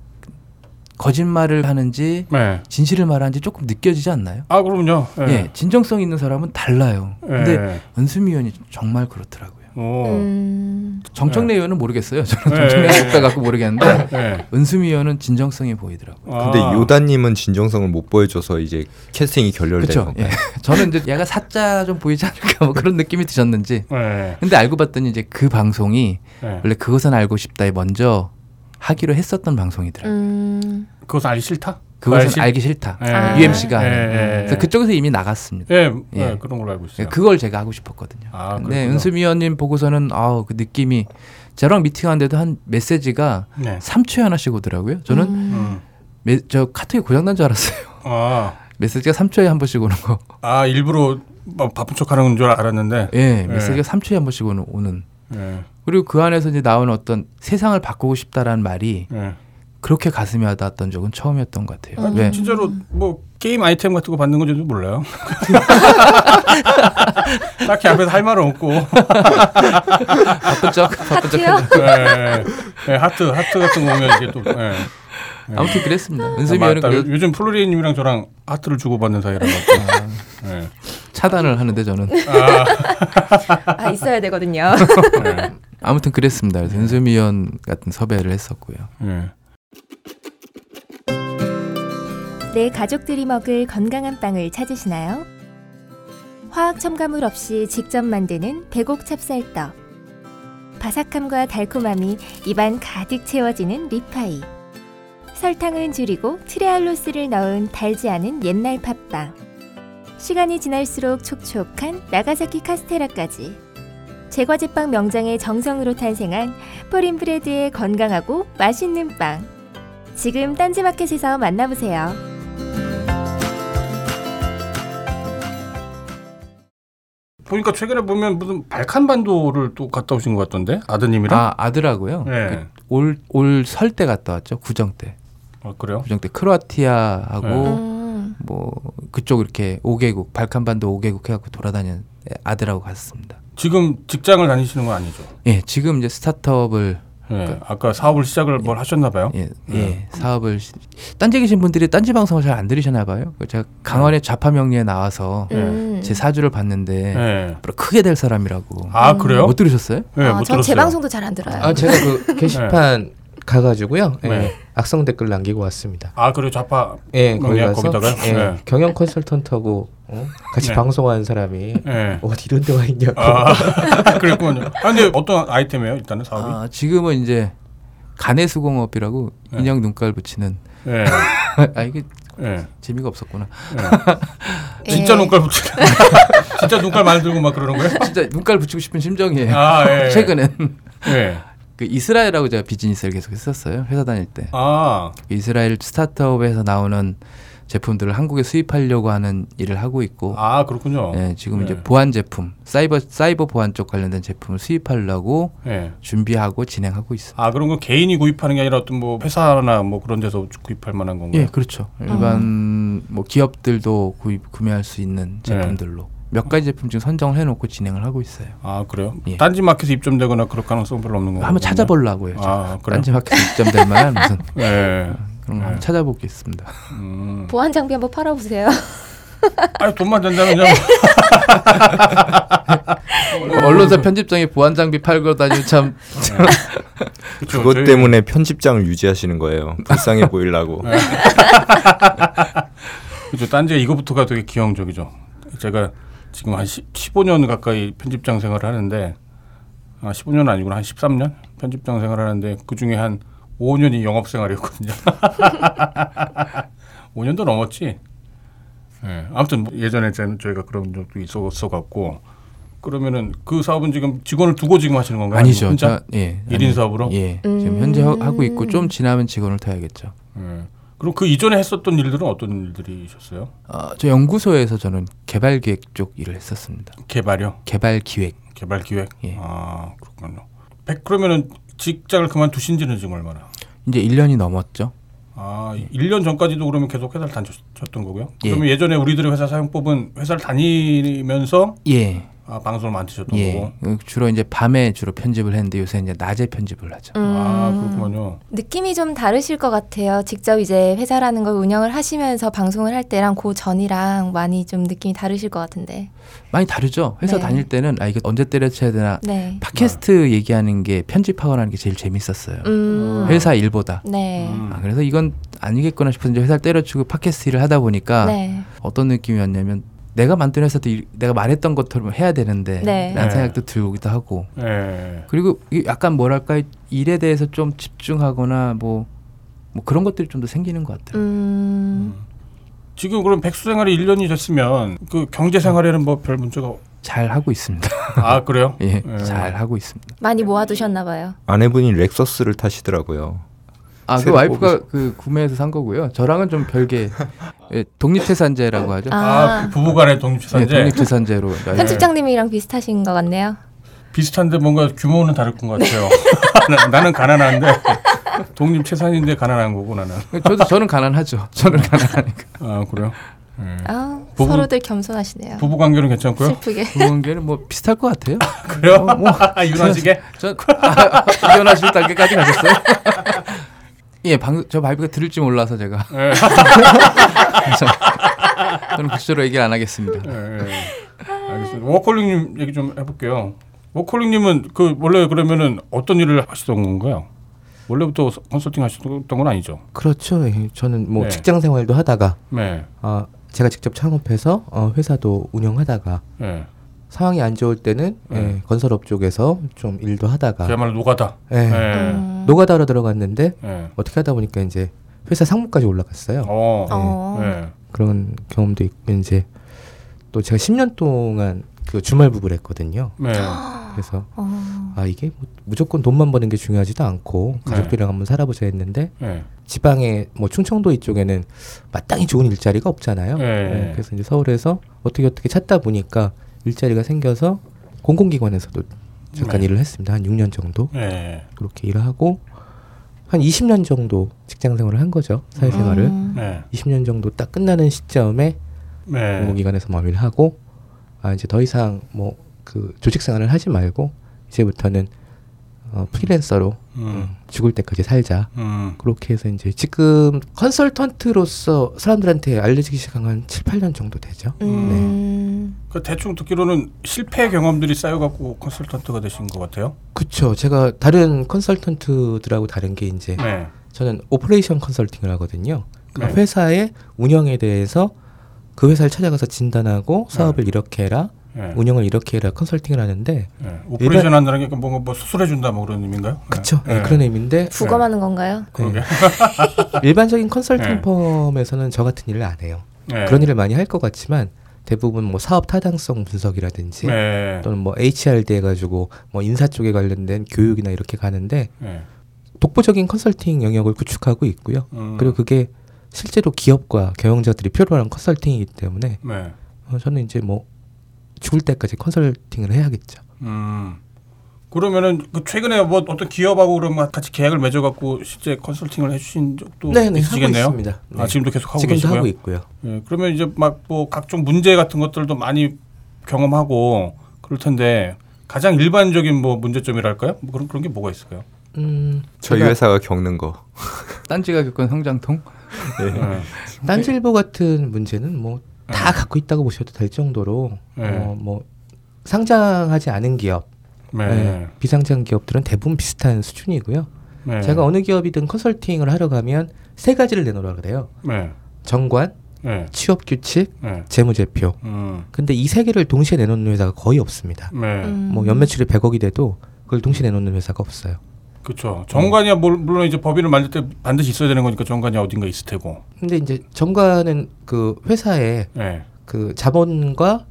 거짓말을 하는지 네. 진실을 말하는지 조금 느껴지지 않나요? 아, 그럼요. 예. 예, 진정성 있는 사람은 달라요. 예. 근데 은수미 의원이 정말 그렇더라고요. 음. 정청래 예. 의원은 모르겠어요. 저는 예. 정청래 의원 예. 갖고 모르겠는데 예. 은수미 의원은 진정성이 보이더라고요. 아. 근데 요다님은 진정성을 못 보여줘서 이제 캐스팅이 결렬된 건가요? 예. 저는 이제 얘가 사짜 좀 보이지 않을까 뭐 그런 느낌이 드셨는지. 예. 근데 알고 봤더니 이제 그 방송이 예. 원래 그것은 알고 싶다에 먼저 하기로 했었던 방송이더라고요. 음... 그것은 알기 싫다? 그것은 알기, 알기 싫다. 예. 아. 유엠씨가 하는. 예. 그래서 그쪽에서 이미 나갔습니다. 예. 예. 예, 그런 걸로 알고 있어요. 그걸 제가 하고 싶었거든요. 아, 근데 은수미 의원님 보고서는 아우, 그 느낌이 저랑 미팅하는데도 한 메시지가 네. 삼 초에 하나씩 오더라고요. 저는 음. 메, 저 카톡이 고장난 줄 알았어요. 아. 메시지가 삼 초에 한 번씩 오는 거. 아, 일부러 바쁜 척하는 줄 알았는데. 예, 메시지가 예. 삼 초에 한 번씩 오는. 오는. 예. 그리고 그 안에서 이제 나온 어떤 세상을 바꾸고 싶다라는 말이 예. 그렇게 가슴에 와닿았던 적은 처음이었던 것 같아요. 아니, 네. 진짜로 뭐 게임 아이템 같은 거 받는 건지도 몰라요. 딱히 앞에서 할 말은 없고. 바쁘죠? 바쁘죠? 네. 네, 하트, 하트 같은 거 보면 이게 또. 네. 네. 아무튼 그랬습니다. 은수미 의원은 아, 그래서... 요즘 플로리님이랑 저랑 하트를 주고받는 사이라서 아, 네. 차단을 하는데 저는 아. 아, 있어야 되거든요. 네. 아무튼 그랬습니다. 그래서 은수미 의원 같은 섭외를 했었고요. 네. 내 가족들이 먹을 건강한 빵을 찾으시나요? 화학 첨가물 없이 직접 만드는 백옥 찹쌀떡. 바삭함과 달콤함이 입안 가득 채워지는 리파이. 설탕은 줄이고 트레알로스를 넣은 달지 않은 옛날 팥빵. 시간이 지날수록 촉촉한 나가사키 카스테라까지. 제과제빵 명장의 정성으로 탄생한 포린브레드의 건강하고 맛있는 빵. 지금 딴지마켓에서 만나보세요. 보니까 최근에 보면 무슨 발칸반도를 또 갔다 오신 것 같던데? 아드님이랑? 아, 아들하고요. 네. 올, 올 설 때 갔다 왔죠. 구정 때. 아, 그래요? 구정 때 크로아티아하고 네. 뭐 그쪽 이렇게 오 개국 발칸반도 오 개국 해갖고 돌아다니는 아들하고 갔습니다. 지금 직장을 다니시는 건 아니죠? 예, 지금 이제 스타트업을 네, 그러니까 아까 사업을 시작을 예, 뭘 하셨나봐요. 예, 예, 예, 사업을 딴지 계신 분들이 딴지 방송을 잘 안 들으셨나봐요. 제가 강원의 좌파명리에 나와서 예. 제 사주를 봤는데 예. 크게 될 사람이라고. 아, 그래요? 못 들으셨어요? 네, 아, 못 전 들었어요. 제 방송도 잘 안 들어요. 아, 제가 그 게시판 네. 가가지고요. 예, 네. 악성 댓글 남기고 왔습니다. 아, 그래요? 좌파 예, 거기 가서 거기다가요? 예, 네. 경영 컨설턴트하고 어? 같이 네. 방송하는 사람이 네. 어디 이런 데 와 있냐고. 아, 그랬군요. 아, 근데 어떤 아이템이에요? 일단은 사업이? 아, 지금은 이제 가내수공업이라고 네. 인형 눈깔 붙이는 네. 아, 이게 네. 재미가 없었구나. 네. 진짜 눈깔 붙이는 진짜 눈깔 많이 들고 막 그러는 거예요? 진짜 눈깔 붙이고 싶은 심정이에요. 아, 예. 최근엔 예. 그 이스라엘하고 제가 비즈니스를 계속 했었어요. 회사 다닐 때. 아. 그 이스라엘 스타트업에서 나오는 제품들을 한국에 수입하려고 하는 일을 하고 있고. 아, 그렇군요. 네, 지금 네. 이제 보안 제품, 사이버 사이버 보안 쪽 관련된 제품을 수입하려고 네. 준비하고 진행하고 있습니다. 아, 그런 건 개인이 구입하는 게 아니라 어떤 뭐 회사나 뭐 그런 데서 구입할 만한 건가요? 예, 그렇죠. 일반 아. 뭐 기업들도 구입 구매할 수 있는 제품들로. 네. 몇 가지 제품 지금 선정을 해놓고 진행을 하고 있어요. 아, 그래요? 예. 딴지 마켓에 입점되거나 그럴 가능성은 별로 없는 건가요? 한번 찾아보려고 해요. 아, 그래요? 딴지 마켓에 입점될 만한 무슨 네. 그런 거 네. 한번 찾아보겠습니다. 음. 보안 장비 한번 팔아보세요. 아니, 돈만 된다면 그냥 언론사 편집장이 보안 장비 팔고 다니면 참 그것 저희... 때문에 편집장을 유지하시는 거예요. 불쌍해 보이려고. 네. 그렇죠. 딴지의 이거부터가 되게 기형적이죠. 제가 지금 한 십오 년 가까이 편집장 생활을 하는데, 아, 십오 년 아니구나, 한 십삼 년 편집장 생활을 하는데 그 중에 한 오 년이 영업 생활이었거든요. 오 년도 넘었지. 네. 아무튼 예전에 저희가 그런 적도 있었어 갖고. 그러면은 그 사업은 지금 직원을 두고 지금 하시는 건가요? 아니죠. 혼자 저, 예, 일 인 아니, 사업으로. 예. 음. 지금 현재 하고 있고 좀 지나면 직원을 타야겠죠. 네. 그럼 그 이전에 했었던 일들은 어떤 일들이셨어요? 어, 저 연구소에서 저는 개발 기획 쪽 일을 했었습니다. 개발요? 개발 기획. 개발 기획. 예. 아, 그렇군요. 백, 그러면은 직장을 그만두신지는 지금 얼마나? 이제 일 년이 넘었죠. 아, 예. 일 년 전까지도 그러면 계속 회사를 다녔던 거고요? 그러면 예. 예전에 우리들의 회사 사용법은 회사를 다니면서 예. 아, 방송을 만드셨던 예. 거고? 주로 이제 밤에 주로 편집을 했는데 요새 이제 낮에 편집을 하죠. 음. 아, 그렇군요. 느낌이 좀 다르실 것 같아요. 직접 이제 회사라는 걸 운영을 하시면서 방송을 할 때랑 그 전이랑 많이 좀 느낌이 다르실 것 같은데. 많이 다르죠. 회사 네. 다닐 때는 아, 이거 언제 때려쳐야 되나. 네. 팟캐스트 네. 얘기하는 게 편집하거나 하는 게 제일 재밌었어요. 음. 회사 일보다. 네. 음. 아, 그래서 이건 아니겠구나 싶어서 이제 회사를 때려치고 팟캐스트 일을 하다 보니까 네. 어떤 느낌이었냐면 내가 만든 회사도 내가 말했던 것처럼 해야 되는데 네. 라는 생각도 들기도 하고 네. 그리고 약간 뭐랄까 일에 대해서 좀 집중하거나 뭐, 뭐 그런 것들이 좀 더 생기는 것 같아요. 음... 음. 지금 그럼 백수생활이 일 년이 됐으면 그 경제생활에는 뭐 별 문제가 잘 하고 있습니다. 아, 그래요? 예, 네. 잘 하고 있습니다. 많이 모아두셨나 봐요. 아내분이 렉서스를 타시더라고요. 아, 그 와이프가 그 구매해서 산 거고요. 저랑은 좀 별개. 예, 독립재산제라고 하죠. 아, 아 부부간의 독립재산제. 네, 독립재산제로. 편집장님이랑 비슷하신 것 같네요. 비슷한데 뭔가 규모는 다를 것 같아요. 나는 가난한데 독립재산인데 가난한 거고 나는. 저도 저는 가난하죠. 저는 가난하니까. 아, 그래요? 네. 아, 부부, 서로들 겸손하시네요. 부부 관계는 괜찮고요. 슬프게. 부부 관계는 뭐 비슷할 것 같아요. 그래요? 어, 뭐 이혼하시게? 저, 저 아, 아, 이혼하실 단계까지 가셨어요? 예, 방, 저 바이브가 들을지 몰라서 제가. 네. 저는 구체적으로 얘기를 안 하겠습니다. 네, 네. 알겠습니다. 워크홀릭님 얘기 좀 해볼게요. 워크홀릭님은 그 원래 그러면은 어떤 일을 하시던 건가요? 원래부터 컨설팅 하셨던 건 아니죠? 그렇죠. 예, 저는 뭐 네. 직장 생활도 하다가, 네. 어, 제가 직접 창업해서 어, 회사도 운영하다가. 네. 상황이 안 좋을 때는 네. 예, 건설업 쪽에서 좀 일도 하다가 그야말로 노가다. 예, 네. 노가다로 들어갔는데 네. 어떻게 하다 보니까 이제 회사 상무까지 올라갔어요. 어. 예. 네. 그런 경험도 있고 이제 또 제가 십 년 동안 그 주말 부부를 했거든요. 네. 그래서 어. 아, 이게 무조건 돈만 버는 게 중요하지도 않고 가족들이랑 네. 한번 살아보자 했는데 네. 지방에 뭐 충청도 이쪽에는 마땅히 좋은 일자리가 없잖아요. 네. 예, 그래서 이제 서울에서 어떻게 어떻게 찾다 보니까 일자리가 생겨서 공공기관에서도 잠깐 네. 일을 했습니다. 한 육 년 정도 네. 그렇게 일을 하고 한 이십 년 정도 직장생활을 한 거죠. 사회생활을 음. 네. 이십 년 정도 딱 끝나는 시점에 네. 공공기관에서 마무리를 하고 아, 이제 더 이상 뭐 그 조직생활을 하지 말고 이제부터는 어, 프리랜서로 음. 음, 죽을 때까지 살자. 음. 그렇게 해서 이제 지금 컨설턴트로서 사람들한테 알려지기 시작한 한 칠, 팔 년 정도 되죠. 음. 네. 그 대충 듣기로는 실패 경험들이 쌓여갖고 컨설턴트가 되신 것 같아요. 그렇죠. 제가 다른 컨설턴트들하고 다른 게 이제 네. 저는 오퍼레이션 컨설팅을 하거든요. 그러니까 네. 회사의 운영에 대해서 그 회사를 찾아가서 진단하고 사업을 네. 이렇게 해라. 네. 운영을 이렇게 해라 컨설팅을 하는데 네. 오퍼레이션 한다는 게 뭔가 뭐 수술해준다 뭐 그런 의미인가요? 그렇죠. 네. 네. 그런 의미인데 부검하는 네. 건가요? 네. 네. 일반적인 컨설팅 네. 펌에서는 저 같은 일을 안 해요. 네. 그런 일을 많이 할 것 같지만 대부분 뭐 사업 타당성 분석이라든지 네. 또는 뭐 에이치알디 해가지고 뭐 인사 쪽에 관련된 교육이나 이렇게 가는데 네. 독보적인 컨설팅 영역을 구축하고 있고요. 음. 그리고 그게 실제로 기업과 경영자들이 필요한 컨설팅이기 때문에 네. 어, 저는 이제 뭐 죽을 때까지 컨설팅을 해야겠죠. 음. 그러면은 그 최근에 뭐 어떤 기업하고 그러면 같이 계약을 맺어갖고 실제 컨설팅을 해주신 적도 네네, 있으시겠네요. 하고 있습니다. 네. 아 지금도 계속 하고 지금도 계시고요. 하고 있고요. 네, 그러면 이제 막 뭐 각종 문제 같은 것들도 많이 경험하고 그럴 텐데 가장 일반적인 뭐 문제점이랄까요? 뭐 그런 그런 게 뭐가 있을까요? 음, 저희 회사가 겪는 거. 딴지가 겪은 성장통. 네. 네. 딴지일보 같은 문제는 뭐 다 네. 갖고 있다고 보셔도 될 정도로 네. 어, 뭐 상장하지 않은 기업. 네. 네. 비상장 기업들은 대부분 비슷한 수준이고요. 네. 제가 어느 기업이든 컨설팅을 하러 가면 세 가지를 내놓으라 그래요. 네. 정관, 네. 취업 규칙, 네. 재무제표. 음. 근데 이 세 개를 동시에 내놓는 회사가 거의 없습니다. 네. 음. 뭐 연매출이 백억이 돼도 그걸 동시에 내놓는 회사가 없어요. 그렇죠. 정관이야 음. 물론 이제 법인을 만들 때 반드시 있어야 되는 거니까 정관이야 어딘가 있을 테고. 근데 이제 정관은 그 회사의 네. 그 자본과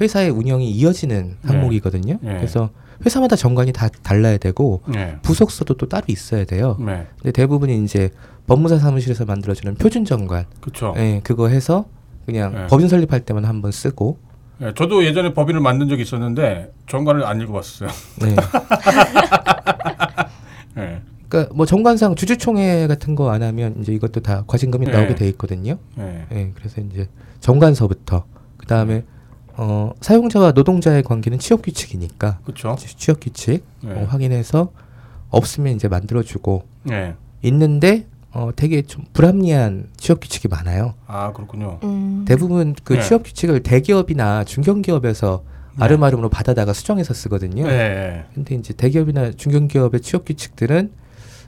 회사의 운영이 이어지는 항목이거든요. 네. 네. 그래서 회사마다 정관이 다 달라야 되고 네. 부속서도 또 따로 있어야 돼요. 네. 근데 대부분 이제 법무사 사무실에서 만들어주는 표준 정관, 그렇죠. 예, 그거 해서 그냥 네. 법인 설립할 때만 한번 쓰고. 네, 저도 예전에 법인을 만든 적이 있었는데 정관을 안 읽어봤어요. 네. 네. 그러니까 뭐 정관상 주주총회 같은 거 안 하면 이제 이것도 다 과징금이 네. 나오게 돼 있거든요. 네. 네. 그래서 이제 정관서부터 그 다음에. 어, 사용자와 노동자의 관계는 취업 규칙이니까. 그렇죠. 취업 규칙 네. 어, 확인해서 없으면 이제 만들어주고. 네. 있는데 어, 되게 좀 불합리한 취업 규칙이 많아요. 아 그렇군요. 음. 대부분 그 네. 취업 규칙을 대기업이나 중견기업에서 네. 아름아름으로 받아다가 수정해서 쓰거든요. 네. 근데 이제 대기업이나 중견기업의 취업 규칙들은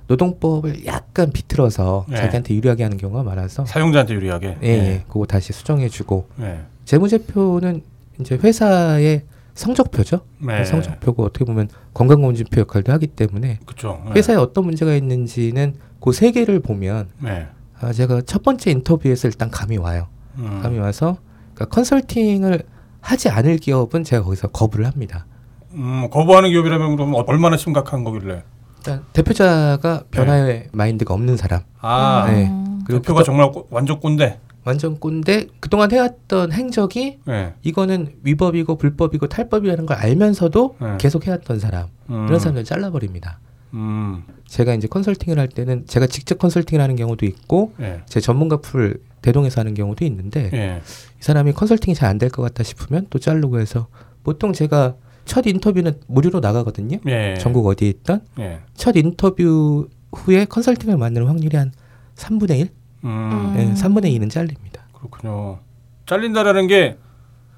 노동법을 약간 비틀어서 네. 자기한테 유리하게 하는 경우가 많아서. 사용자한테 유리하게. 예, 네. 그거 다시 수정해주고. 네. 재무제표는 이제 회사의 성적표죠. 네. 성적표고 어떻게 보면 건강검진표 역할도 하기 때문에 그쵸, 네. 회사에 어떤 문제가 있는지는 그 세 개를 보면 네. 아, 제가 첫 번째 인터뷰에서 일단 감이 와요. 음. 감이 와서 그러니까 컨설팅을 하지 않을 기업은 제가 거기서 거부를 합니다. 음, 거부하는 기업이라면 그럼 얼마나 심각한 거길래? 일단 대표자가 변화의 네. 마인드가 없는 사람. 아, 네. 그리고 대표가 또, 정말 꼬, 완전 꼰대. 완전 꼰대 그동안 해왔던 행적이 네. 이거는 위법이고 불법이고 탈법이라는 걸 알면서도 네. 계속 해왔던 사람 음. 이런 사람들 잘라버립니다. 음. 제가 이제 컨설팅을 할 때는 제가 직접 컨설팅을 하는 경우도 있고 네. 제 전문가 풀을 대동해서 하는 경우도 있는데 네. 이 사람이 컨설팅이 잘 안 될 것 같다 싶으면 또 자르고 해서 보통 제가 첫 인터뷰는 무료로 나가거든요. 네. 전국 어디에 있던 네. 첫 인터뷰 후에 컨설팅을 만드는 확률이 한 삼분의 일? 음. 네, 삼분의 이는 잘립니다. 그렇군요. 잘린다라는 게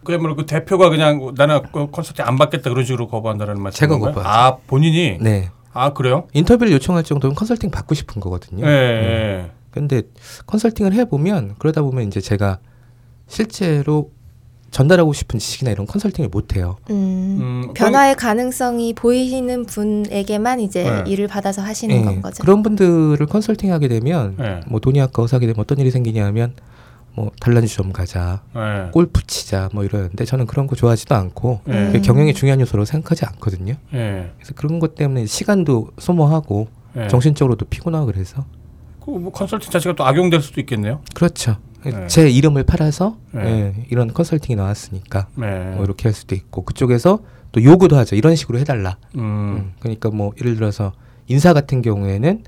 그야말로 그 대표가 그냥 나는 컨설팅 안 받겠다 그런 식으로 거부한다라는 말씀인가요? 제가 거부하죠. 아 본인이? 네. 아 그래요? 인터뷰를 요청할 정도면 컨설팅 받고 싶은 거거든요. 네. 그런데 네. 컨설팅을 해보면 그러다 보면 이제 제가 실제로 전달하고 싶은 지식이나 이런 컨설팅을 못해요. 음, 음, 변화의 그럼, 가능성이 보이시는 분에게만 이제 네. 일을 받아서 하시는 네. 건 거죠. 그런 분들을 컨설팅하게 되면 네. 뭐 돈이 아까워서 하게 되면 어떤 일이 생기냐면 뭐 단란주점 가자, 네. 골프 치자 뭐 이러는데 저는 그런 거 좋아하지도 않고 네. 그게 경영의 중요한 요소로 생각하지 않거든요. 네. 그래서 그런 것 때문에 시간도 소모하고 네. 정신적으로도 피곤하고 그래서 그 뭐 컨설팅 자체가 또 악용될 수도 있겠네요. 그렇죠. 네. 제 이름을 팔아서 네. 네, 이런 컨설팅이 나왔으니까 네. 뭐 이렇게 할 수도 있고 그쪽에서 또 요구도 하죠. 이런 식으로 해달라. 음. 음, 그러니까 뭐 예를 들어서 인사 같은 경우에는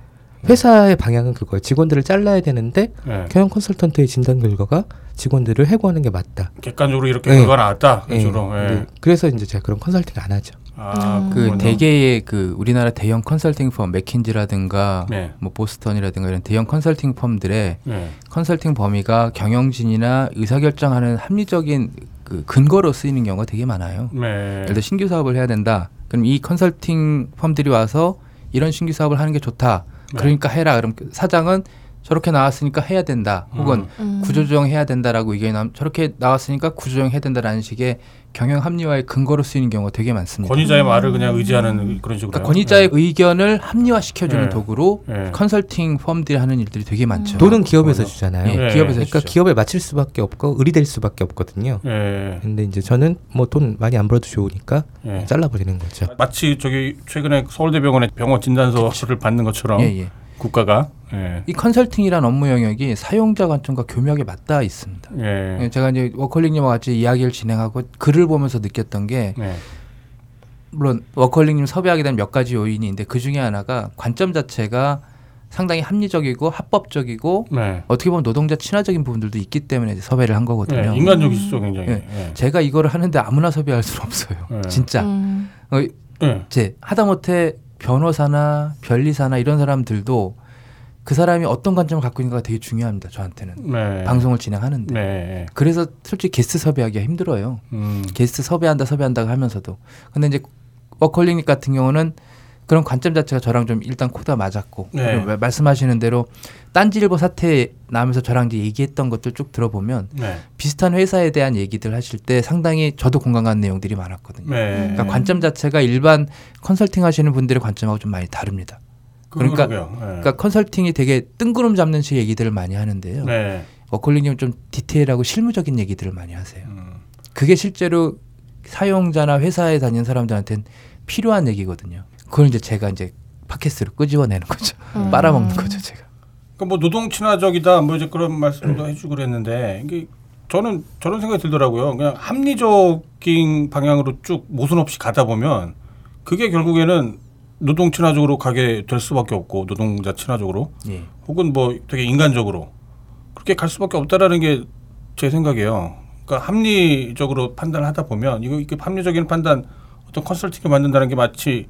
회사의 방향은 그거예요. 직원들을 잘라야 되는데 네. 경영 컨설턴트의 진단 결과가 직원들을 해고하는 게 맞다. 객관적으로 이렇게 결과가 네. 나왔다. 네. 네. 그래서 이제 제가 그런 컨설팅을 안 하죠. 아, 그 음. 대개의 그 우리나라 대형 컨설팅 펌 맥킨지라든가 네. 뭐 보스턴이라든가 이런 대형 컨설팅 펌들의 네. 컨설팅 범위가 경영진이나 의사결정하는 합리적인 그 근거로 쓰이는 경우가 되게 많아요. 네. 예를 들어 신규 사업을 해야 된다. 그럼 이 컨설팅 펌들이 와서 이런 신규 사업을 하는 게 좋다. 그러니까 네. 해라. 그럼 사장은 저렇게 나왔으니까 해야 된다. 혹은 음. 구조조정해야 된다라고 의견이 나면 저렇게 나왔으니까 구조조정해야 된다라는 식의 경영 합리화의 근거로 쓰이는 경우가 되게 많습니다. 권위자의 말을 그냥 의지하는 음. 그런 식으로. 그러니까 권위자의 네. 의견을 합리화시켜주는 네. 도구로 네. 컨설팅 펌들이 하는 일들이 되게 많죠. 음. 돈은 기업에서 주잖아요. 네. 네. 기업에서 그러니까 주죠. 기업에 맞출 수밖에 없고 의리될 수밖에 없거든요. 네. 근데 이제 저는 뭐 돈 많이 안 벌어도 좋으니까 네. 잘라버리는 거죠. 마치 저기 최근에 서울대병원의 병원 진단서를 그치. 받는 것처럼. 예, 예. 국가가 예. 이 컨설팅이란 업무 영역이 사용자 관점과 교묘하게 맞닿아 있습니다. 예. 제가 이제 워크홀릭님과 같이 이야기를 진행하고 글을 보면서 느꼈던 게 예. 물론 워크홀릭님 섭외하게 된 몇 가지 요인인데 그 중에 하나가 관점 자체가 상당히 합리적이고 합법적이고 예. 어떻게 보면 노동자 친화적인 부분들도 있기 때문에 이제 섭외를 한 거거든요. 예. 인간적이시죠, 굉장히. 예. 예. 제가 이거를 하는데 아무나 섭외할 수는 없어요. 예. 진짜. 음. 어, 예. 제 하다못해 변호사나 변리사나 이런 사람들도 그 사람이 어떤 관점을 갖고 있는가가 되게 중요합니다. 저한테는 네. 방송을 진행하는데 네. 그래서 솔직히 게스트 섭외하기가 힘들어요. 음. 게스트 섭외한다 섭외한다 하면서도 근데 이제 워크홀릭 같은 경우는 그런 관점 자체가 저랑 좀 일단 코드가 맞았고 네. 말씀하시는 대로 딴지일보 사태 나면서 저랑 이제 얘기했던 것들 쭉 들어보면 네. 비슷한 회사에 대한 얘기들 하실 때 상당히 저도 공감하는 내용들이 많았거든요. 네. 그러니까 관점 자체가 일반 컨설팅 하시는 분들의 관점하고 좀 많이 다릅니다. 그러니까, 네. 그러니까 컨설팅이 되게 뜬구름 잡는 식의 얘기들을 많이 하는데요. 네. 워크홀릭님은 좀 디테일하고 실무적인 얘기들을 많이 하세요. 음. 그게 실제로 사용자나 회사에 다니는 사람들한테는 필요한 얘기거든요. 그걸 이제 제가 이제 팟캐스트로 끄집어내는 거죠. 음. 빨아먹는 거죠, 제가. 그러니까 뭐 노동 친화적이다, 뭐 이제 그런 말씀도 음. 해주고 그랬는데 이게 저는 저런 생각이 들더라고요. 그냥 합리적인 방향으로 쭉 모순 없이 가다 보면 그게 결국에는 노동 친화적으로 가게 될 수밖에 없고 노동자 친화적으로, 예. 혹은 뭐 되게 인간적으로 그렇게 갈 수밖에 없다라는 게 제 생각이에요. 그러니까 합리적으로 판단하다 보면 이거 이렇게 합리적인 판단, 어떤 컨설팅을 만든다는 게 마치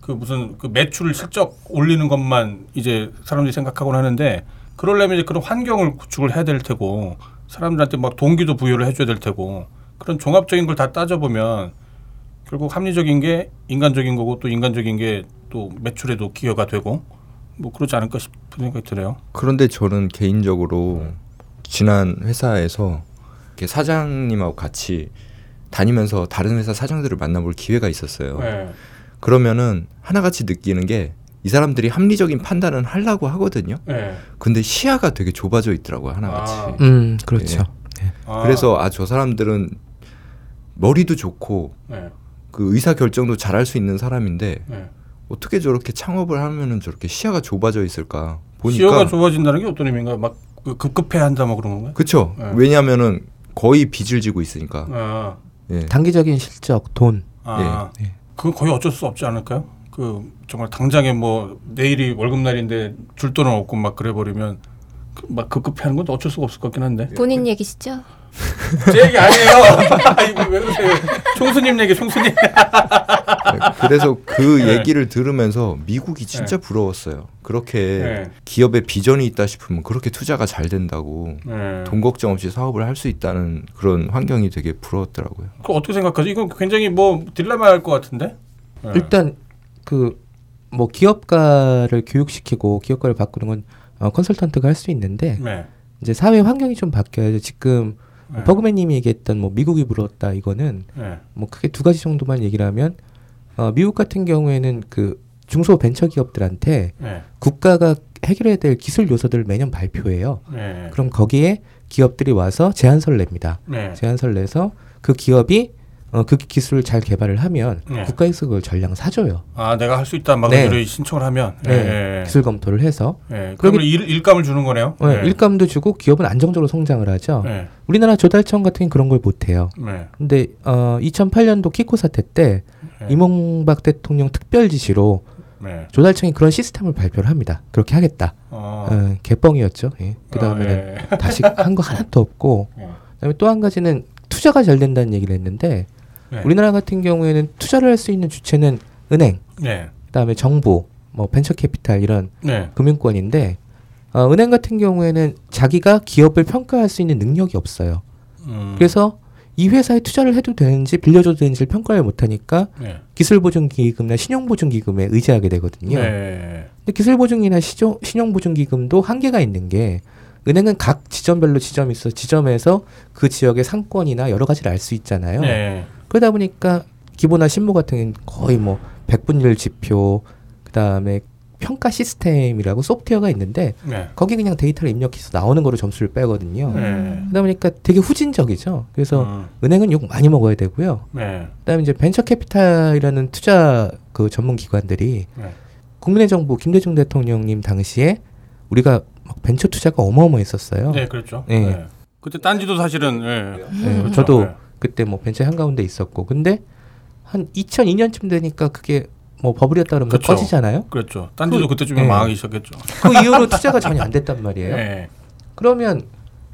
그 무슨 그 매출을 실적 올리는 것만 이제 사람들이 생각하곤 하는데, 그러려면 이제 그런 환경을 구축을 해야 될 테고, 사람들한테 막 동기도 부여를 해줘야 될 테고, 그런 종합적인 걸 다 따져보면 결국 합리적인 게 인간적인 거고, 또 인간적인 게 또 매출에도 기여가 되고, 뭐 그러지 않을까 싶은 생각이 드네요. 그런데 저는 개인적으로 지난 회사에서 이렇게 사장님하고 같이 다니면서 다른 회사 사장들을 만나볼 기회가 있었어요. 네. 그러면은 하나같이 느끼는 게 이 사람들이 합리적인 판단은 하려고 하거든요. 네. 근데 시야가 되게 좁아져 있더라고요, 하나같이. 아. 음, 그렇죠. 네. 아. 그래서 아, 저 사람들은 머리도 좋고 네. 그 의사 결정도 잘할 수 있는 사람인데 네. 어떻게 저렇게 창업을 하면은 저렇게 시야가 좁아져 있을까 보니까. 시야가 좁아진다는 게 어떤 의미인가? 막 급급해야 한다, 뭐 그런 건가요? 그렇죠. 네. 왜냐하면은 거의 빚을 지고 있으니까. 아. 예. 단기적인 실적, 돈. 아. 예. 예. 그건 거의 어쩔 수 없지 않을까요? 그 정말 당장에 뭐 내일이 월급날인데 줄 돈은 없고 막 그래버리면 막 급급해하는 건 어쩔 수가 없을 것 같긴 한데. 본인 얘기시죠? 제 얘기 아니에요. 이거 왜 그러세요? 총수님 얘기, 총수님. 그래서 그 네. 얘기를 들으면서 미국이 진짜 네. 부러웠어요. 그렇게 네. 기업에 비전이 있다 싶으면 그렇게 투자가 잘 된다고 네. 돈 걱정 없이 사업을 할 수 있다는 그런 환경이 되게 부러웠더라고요. 그럼 어떻게 생각하지? 이건 굉장히 뭐 딜레마일 것 같은데? 네. 일단 그 뭐 기업가를 교육시키고 기업가를 바꾸는 건 어, 컨설턴트가 할 수 있는데 네. 이제 사회 환경이 좀 바뀌어야죠. 지금 네. 버그맨님이 얘기했던 뭐 미국이 부러웠다 이거는 네. 뭐 크게 두 가지 정도만 얘기를 하면 어, 미국 같은 경우에는 그 중소 벤처 기업들한테 네. 국가가 해결해야 될 기술 요소들을 매년 발표해요. 네. 그럼 거기에 기업들이 와서 제안서를 냅니다. 네. 제안서를 내서 그 기업이 어, 그 기술을 잘 개발을 하면 네. 국가에서 그걸 전량 사줘요. 아, 내가 할 수 있다 막 네. 신청을 하면 네. 네. 기술 검토를 해서 네. 그러면 일, 일감을 주는 거네요. 네. 네. 일감도 주고 기업은 안정적으로 성장을 하죠. 네. 우리나라 조달청 같은 게 그런 걸 못해요. 네. 근데 어, 이천팔 년도 키코 사태 때 네. 이명박 대통령 특별 지시로 네. 조달청이 그런 시스템을 발표를 합니다. 그렇게 하겠다. 어. 어, 개뻥이었죠. 예. 그 다음에는 어, 예. 다시 한 거 하나도 없고 네. 그다음에 또 한 가지는 투자가 잘 된다는 얘기를 했는데 네. 우리나라 같은 경우에는 투자를 할 수 있는 주체는 은행, 네. 그다음에 정부, 뭐 벤처 캐피탈 이런 네. 금융권인데 어, 은행 같은 경우에는 자기가 기업을 평가할 수 있는 능력이 없어요. 음. 그래서 이 회사에 투자를 해도 되는지 빌려줘도 되는지를 평가를 못하니까 네. 기술보증기금이나 신용보증기금에 의지하게 되거든요. 네. 근데 기술보증이나 시조, 신용보증기금도 한계가 있는 게 은행은 각 지점별로 지점이 있어 지점에서 그 지역의 상권이나 여러 가지를 알 수 있잖아요. 네. 그러다 보니까 기보나 신모 같은 경우는 거의 뭐 백분율 지표, 그 다음에 평가 시스템이라고 소프트웨어가 있는데 네. 거기 그냥 데이터를 입력해서 나오는 거로 점수를 빼거든요. 네. 그러다 보니까 되게 후진적이죠. 그래서 음. 은행은 욕 많이 먹어야 되고요. 네. 그다음에 이제 벤처 캐피탈이라는 투자 그 전문 기관들이 네. 국민의 정부 김대중 대통령님 당시에 우리가 막 벤처 투자가 어마어마했었어요. 네, 그렇죠. 네. 네. 그때 딴지도 사실은 네. 네. 네. 그렇죠. 저도 네. 그때 뭐 벤처 한가운데 있었고, 근데 한 이천이 년쯤 되니까 그게 뭐 버블이었다 그러면 그렇죠. 꺼지잖아요. 그렇죠. 딴지도 그때쯤에 네. 망하기 시작했죠. 그 이후로 투자가 전혀 안 됐단 말이에요. 네. 그러면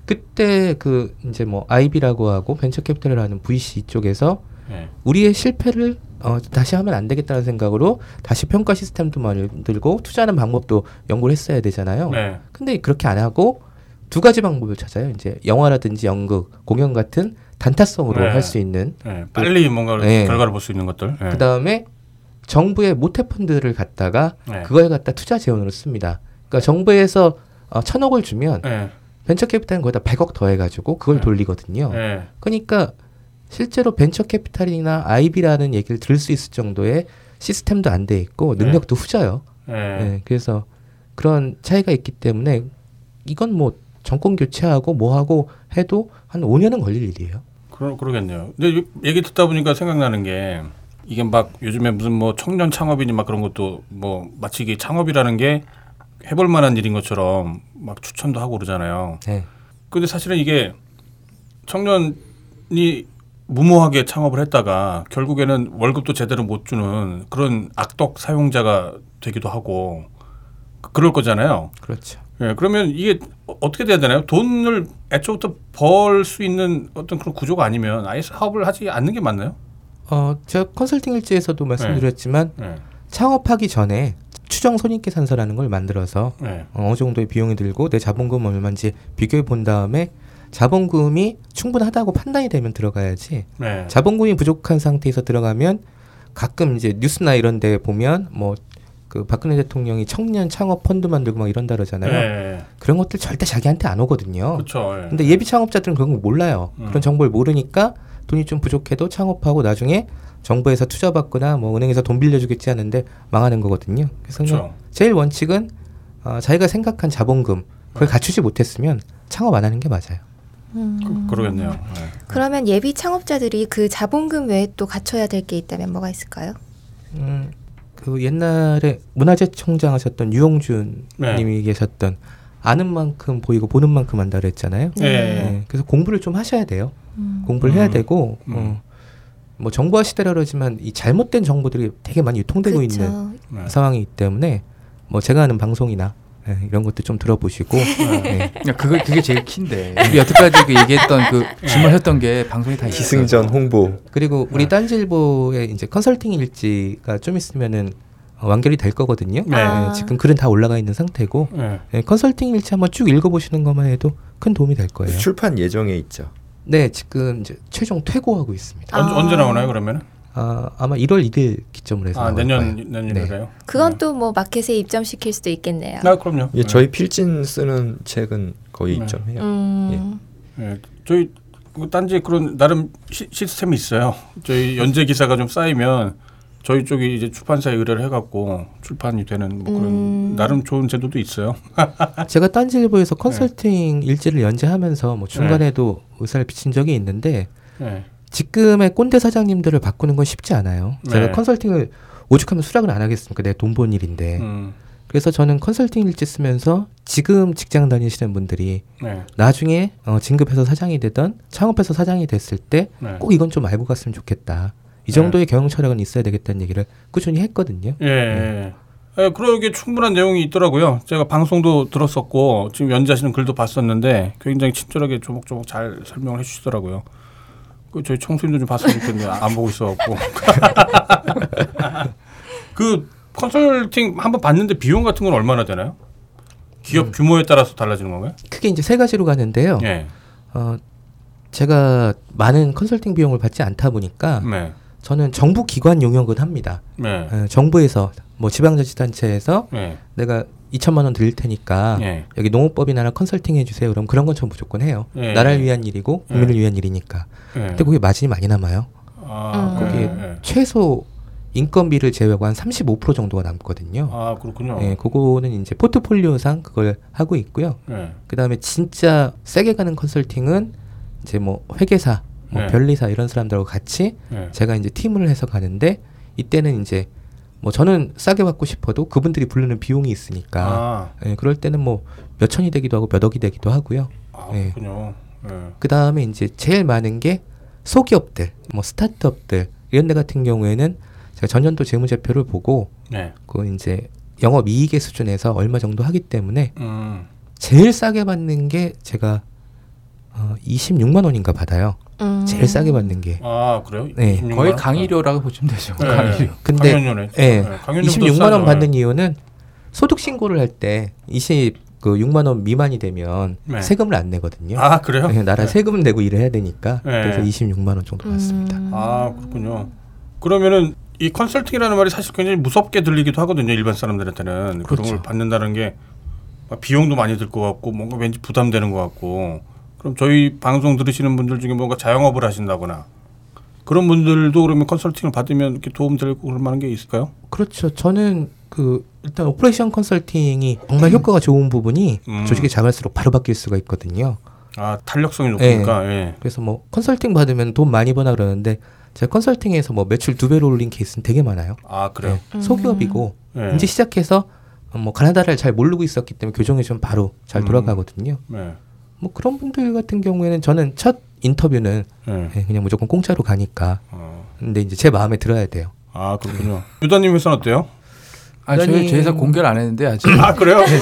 그때 그 이제 뭐 아이비라고 하고 벤처 캐피탈을 하는 브이씨 쪽에서 네. 우리의 실패를 어, 다시 하면 안 되겠다는 생각으로 다시 평가 시스템도 만들고 투자하는 방법도 연구를 했어야 되잖아요. 네. 근데 그렇게 안 하고 두 가지 방법을 찾아요. 이제 영화라든지 연극, 공연 같은 단타성으로 네. 할 수 있는 네. 빨리 뭔가 네. 결과를 볼 수 있는 것들. 네. 그 다음에 정부의 모태펀드를 갖다가 네. 그걸 갖다 투자 재원으로 씁니다. 그러니까 정부에서 어, 천억을 주면 네. 벤처캐피탈은 거기다 백억 더해가지고 그걸 네. 돌리거든요. 네. 그러니까 실제로 벤처캐피탈이나 아이비라는 얘기를 들을 수 있을 정도의 시스템도 안 돼 있고 능력도 네. 후져요. 네. 네. 그래서 그런 차이가 있기 때문에 이건 뭐 정권 교체하고 뭐하고 해도 한 오 년은 걸릴 일이에요. 그러, 그러겠네요. 근데 얘기 듣다 보니까 생각나는 게 이게 막 요즘에 무슨 뭐 청년 창업이니 막 그런 것도 뭐 마치 이게 창업이라는 게 해볼 만한 일인 것처럼 막 추천도 하고 그러잖아요. 네. 근데 사실은 이게 청년이 무모하게 창업을 했다가 결국에는 월급도 제대로 못 주는 그런 악덕 사용자가 되기도 하고 그럴 거잖아요. 그렇죠. 예, 그러면 이게 어떻게 돼야 되나요? 돈을 애초부터 벌 수 있는 어떤 그런 구조가 아니면 아예 사업을 하지 않는 게 맞나요? 어, 제가 컨설팅 일지에서도 말씀드렸지만 네. 네. 창업하기 전에 추정 손익계산서라는 걸 만들어서 네. 어느 정도의 비용이 들고 내 자본금 얼마인지 비교해 본 다음에 자본금이 충분하다고 판단이 되면 들어가야지 네. 자본금이 부족한 상태에서 들어가면 가끔 이제 뉴스나 이런 데 보면 뭐 그 박근혜 대통령이 청년 창업 펀드 만들고 막 이런다 그러잖아요. 네. 그런 것들 절대 자기한테 안 오거든요. 그쵸, 네. 근데 예비 창업자들은 그런 거 몰라요. 음. 그런 정보를 모르니까 돈이 좀 부족해도 창업하고 나중에 정부에서 투자받거나 뭐 은행에서 돈 빌려주겠지 하는데 망하는 거거든요. 그래서 그렇죠. 제일 원칙은 어, 자기가 생각한 자본금 그걸 네. 갖추지 못했으면 창업 안 하는 게 맞아요. 음. 그, 그러겠네요. 네. 그러면 예비 창업자들이 그 자본금 외에 또 갖춰야 될 게 있다면 뭐가 있을까요? 음, 그 옛날에 문화재청장 하셨던 유용준 네. 님이 계셨던 아는 만큼 보이고 보는 만큼 한다 그랬잖아요. 네. 네. 그래서 공부를 좀 하셔야 돼요. 음. 공부를 해야 되고 음. 어, 뭐 정보화 시대라 그러지만 이 잘못된 정보들이 되게 많이 유통되고 그쵸. 있는 네. 상황이기 때문에 뭐 제가 하는 방송이나 네, 이런 것도 좀 들어보시고 네. 네. 그게 그게 제일 키인데 우리 여태까지 그 얘기했던 그 주문했던 게 방송이 다 기승전 홍보 그리고 우리 네. 딴지일보의 이제 컨설팅 일지가 좀 있으면은 완결이 될 거거든요. 네. 네, 지금 글은 다 올라가 있는 상태고 네. 네, 컨설팅 일지 한번 쭉 읽어보시는 것만 해도 큰 도움이 될 거예요. 출판 예정에 있죠. 네, 지금 이제 최종 퇴고하고 있습니다. 언제, 아. 언제 나오나요, 그러면? 아, 아마 일월 일일 기점으로 해서. 아, 내년, 내년이래요? 네. 그건 또 뭐 마켓에 입점시킬 수도 있겠네요. 아, 그럼요. 예, 네. 저희 필진 쓰는 책은 거의 네. 입점해요. 음. 예. 예, 저희 딴지 그런 나름 시, 시스템이 있어요. 저희 연재 기사가 좀 쌓이면 저희 쪽이 이제 출판사에 의뢰를 해갖고 출판이 되는 뭐 그런 음. 나름 좋은 제도도 있어요. 제가 딴지일보에서 컨설팅 네. 일지를 연재하면서 뭐 중간에도 네. 의사를 비친 적이 있는데 네. 지금의 꼰대 사장님들을 바꾸는 건 쉽지 않아요. 네. 제가 컨설팅을 오죽하면 수락을 안 하겠습니까? 내 돈 번 일인데. 음. 그래서 저는 컨설팅 일지 쓰면서 지금 직장 다니시는 분들이 네. 나중에 어, 진급해서 사장이 되던 창업해서 사장이 됐을 때 꼭 네. 이건 좀 알고 갔으면 좋겠다. 이 정도의 네. 경영 철학은 있어야 되겠다는 얘기를 꾸준히 했거든요. 예, 네. 예. 그러기에 충분한 내용이 있더라고요. 제가 방송도 들었었고 지금 연재하시는 글도 봤었는데 굉장히 친절하게 조목조목 잘 설명을 해주시더라고요. 그 저희 청소인도 좀 봤으면 좋겠는데 안 보고 있어갖고. 그 컨설팅 한번 봤는데 비용 같은 건 얼마나 되나요? 기업 음. 규모에 따라서 달라지는 건가요? 크게 이제 세 가지로 가는데요. 예. 어, 제가 많은 컨설팅 비용을 받지 않다 보니까 네. 저는 정부 기관 용역은 합니다. 네. 어, 정부에서 뭐 지방자치단체에서 네. 내가 이천만 원 드릴 테니까 네. 여기 농업법인하나 컨설팅 해주세요. 그럼 그런 건 전 무조건 해요. 네. 나라를 위한 일이고 국민을 네. 위한 일이니까. 네. 근데 그게 마진이 많이 남아요. 아, 그게 네. 최소 인건비를 제외하고 한 삼십오 퍼센트 정도가 남거든요. 아, 그렇군요. 네, 그거는 이제 포트폴리오상 그걸 하고 있고요. 네. 그 다음에 진짜 세게 가는 컨설팅은 이제 뭐 회계사, 뭐 네. 변리사 이런 사람들하고 같이 네. 제가 이제 팀을 해서 가는데 이때는 이제 뭐 저는 싸게 받고 싶어도 그분들이 부르는 비용이 있으니까 아. 네, 그럴 때는 뭐 몇 천이 되기도 하고 몇 억이 되기도 하고요. 아, 네. 그렇군요. 네. 그 다음에 이제 제일 많은 게 소기업들, 뭐 스타트업들 이런 데 같은 경우에는 제가 전년도 재무제표를 보고 네. 그 이제 영업이익의 수준에서 얼마 정도 하기 때문에 음. 제일 싸게 받는 게 제가 어, 이십육만 원인가 받아요. 음. 제일 싸게 받는 게. 아, 그래요? 네. 거의 강의료라고 네. 보시면 되죠. 네. 강의료. 근데 강연료네. 네. 이십육만 원 받는 이유는 소득 신고를 할 때 이십육만 원 미만이 되면 네. 세금을 안 내거든요. 아, 그래요? 네, 나라 네. 세금 내고 일을 해야 되니까. 네. 그래서 이십육만 원 정도 받습니다. 음. 아, 그렇군요. 그러면은 이 컨설팅이라는 말이 사실 굉장히 무섭게 들리기도 하거든요. 일반 사람들한테는. 그렇죠. 그런 걸 받는다는 게 비용도 많이 들 것 같고 뭔가 왠지 부담되는 것 같고. 그럼 저희 방송 들으시는 분들 중에 뭔가 자영업을 하신다거나 그런 분들도 그러면 컨설팅을 받으면 이렇게 도움 될 만한 게 있을까요? 그렇죠. 저는 그 일단 오퍼레이션 컨설팅이 정말 음. 효과가 좋은 부분이 음. 조직이 작을수록 바로 바뀔 수가 있거든요. 아, 탄력성이 높으니까. 예. 예. 그래서 뭐 컨설팅 받으면 돈 많이 버나 그러는데 제가 컨설팅에서 뭐 매출 두 배로 올린 케이스는 되게 많아요. 아, 그래요? 예. 소기업이고 예. 이제 시작해서 뭐 가나다를 잘 모르고 있었기 때문에 교정이 좀 바로 잘 돌아가거든요. 음. 예. 뭐 그런 분들 같은 경우에는 저는 첫 인터뷰는 네. 그냥 무조건 공짜로 가니까. 어. 근데 이제 제 마음에 들어야 돼요. 아, 그렇군요. 유다님 회사는 어때요? 아, 저희 제 회사 공개를 안 했는데 아직. 아, 그래요? 네.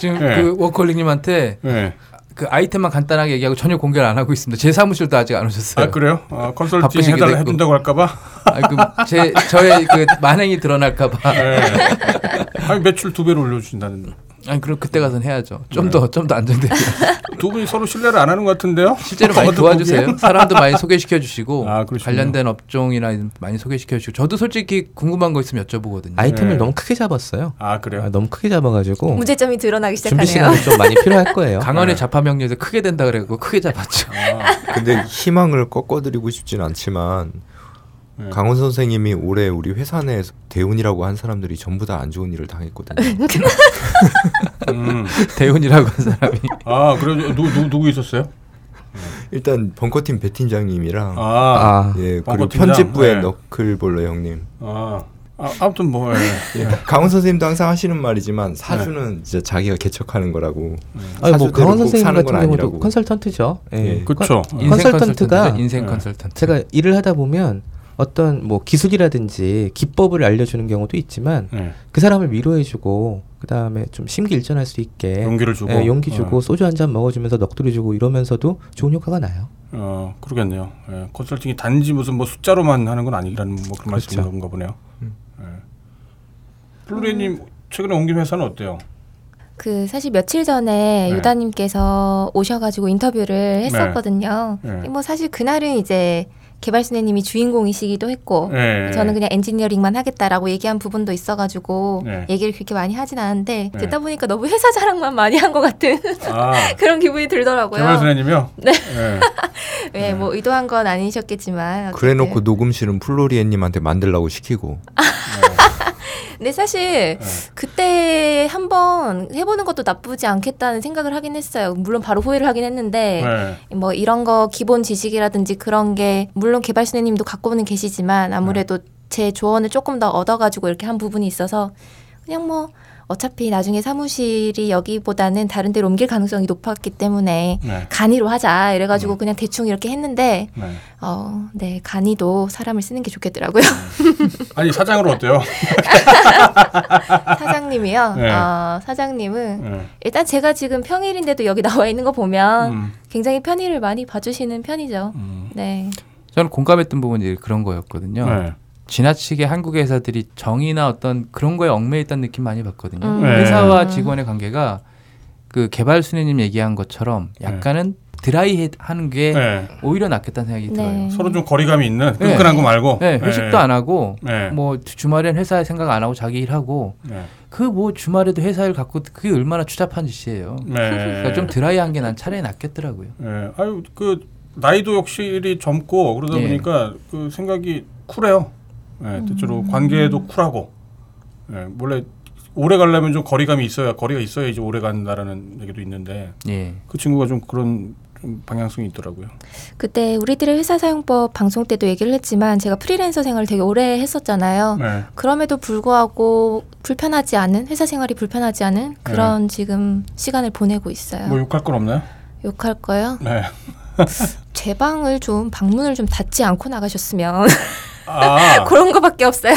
지금 네. 그 워크홀릭님한테 네. 그 아이템만 간단하게 얘기하고 전혀 공개를 안 하고 있습니다. 제 사무실도 아직 안 오셨어요. 아, 그래요? 아, 컨설팅 해달라 해준다고 할까봐? 아, 그 제 저의 그 만행이 드러날까봐. 네. 아니, 매출 두 배로 올려주신다는데. 아니, 그럼 그때 가서는 해야죠. 좀 더, 좀 더 안정되게. 두 분이 서로 신뢰를 안 하는 것 같은데요? 실제로 많이 도와주세요. 사람도 많이 소개시켜주시고 아, 관련된 업종이나 많이 소개시켜주시고 저도 솔직히 궁금한 거 있으면 여쭤보거든요. 아이템을 네. 너무 크게 잡았어요. 아, 그래요? 아, 너무 크게 잡아가지고 문제점이 드러나기 시작하네요. 준비 시간이 좀 많이 필요할 거예요. 강원의 네. 자파명리에서 크게 된다 그래가지고 크게 잡았죠. 아. 근데 희망을 꺾어드리고 싶진 않지만 강원 선생님이 올해 우리 회사 내에서 대운이라고 한 사람들이 전부 다 안 좋은 일을 당했거든요. 음. 대운이라고 한 사람이. 아, 그래 누구 누구, 누구 있었어요? 일단 벙커팀 배 팀장님이랑 아, 예, 그리고 편집부의 네. 너클볼러 형님. 아, 아 아무튼 뭐 예. 강원 선생님도 항상 하시는 말이지만 사주는 네. 진짜 자기가 개척하는 거라고. 아, 뭐 강원 선생님 같은 경우도 아니라고. 컨설턴트죠. 예, 예. 그렇죠. 컨설턴트가 인생 컨설턴트. 제가 일을 하다 보면. 어떤 뭐 기술이라든지 기법을 알려주는 경우도 있지만 네. 그 사람을 위로해주고 그 다음에 좀 심기일전할 수 있게 용기를 주고 예, 용기 주고 네. 소주 한잔 먹어주면서 넋두리 주고 이러면서도 좋은 효과가 나요. 어, 그러겠네요. 예, 컨설팅이 단지 무슨 뭐 숫자로만 하는 건 아니라는 뭐 그런 그렇죠. 말씀인 건가 보네요. 음. 예. 플루리님 음. 최근에 옮긴 회사는 어때요? 그 사실 며칠 전에 네. 유다님께서 오셔가지고 인터뷰를 했었거든요. 네. 네. 뭐 사실 그날은 이제 개발순애님이 주인공이시기도 했고 네. 저는 그냥 엔지니어링만 하겠다라고 얘기한 부분도 있어가지고 네. 얘기를 그렇게 많이 하진 않은데 네. 듣다 보니까 너무 회사 자랑만 많이 한 것 같은 아. 그런 기분이 들더라고요. 개발순애님이요? 네. 네. 네. 네. 뭐 의도한 건 아니셨겠지만 그래놓고 네. 녹음실은 플로리엔님한테 만들라고 시키고 네. 근데 사실 네. 그때 한번 해보는 것도 나쁘지 않겠다는 생각을 하긴 했어요. 물론 바로 후회를 하긴 했는데 네. 뭐 이런 거 기본 지식이라든지 그런 게 물론 개발순애님도 갖고는 계시지만 아무래도 네. 제 조언을 조금 더 얻어가지고 이렇게 한 부분이 있어서 그냥 뭐 어차피 나중에 사무실이 여기보다는 다른 데로 옮길 가능성이 높았기 때문에 네. 간이로 하자 이래가지고 네. 그냥 대충 이렇게 했는데 네. 어, 네 간이도 사람을 쓰는 게 좋겠더라고요. 아니 사장으로 어때요? 사장님이요? 네. 어, 사장님은 네. 일단 제가 지금 평일인데도 여기 나와 있는 거 보면 음. 굉장히 편의를 많이 봐주시는 편이죠. 음. 네. 저는 공감했던 부분이 그런 거였거든요. 네. 지나치게 한국의 회사들이 정의나 어떤 그런 거에 얽매여 있다는 느낌 많이 받거든요. 음. 네. 회사와 직원의 관계가 그 개발순애님 얘기한 것처럼 약간은 네. 드라이하는 게 네. 오히려 낫겠다는 생각이 네. 들어요. 서로 좀 거리감이 있는 끈끈한 네. 거 말고 네. 네. 회식도 네. 안 하고 네. 뭐 주말엔 회사에 생각 안 하고 자기 일하고 네. 그 뭐 주말에도 회사일 갖고 그게 얼마나 추잡한 짓이에요. 네. 그러니까 좀 드라이한 게 난 차라리 낫겠더라고요. 네. 아유 그 나이도 확실히 젊고 그러다 네. 보니까 그 생각이 쿨해요. 네. 대체로 음. 관계도 쿨하고 네. 원래 오래 가려면 좀 거리감이 있어야 거리가 있어야지 오래 간다라는 얘기도 있는데 예. 그 친구가 좀 그런 좀 방향성이 있더라고요. 그때 우리들의 회사 사용법 방송 때도 얘기를 했지만 제가 프리랜서 생활을 되게 오래 했었잖아요. 네. 그럼에도 불구하고 불편하지 않은 회사 생활이 불편하지 않은 그런 네. 지금 시간을 보내고 있어요. 뭐 욕할 건 없나요? 욕할 거요? 네. 제 방을 좀 방문을 좀 닫지 않고 나가셨으면 아. 그런 거밖에 없어요.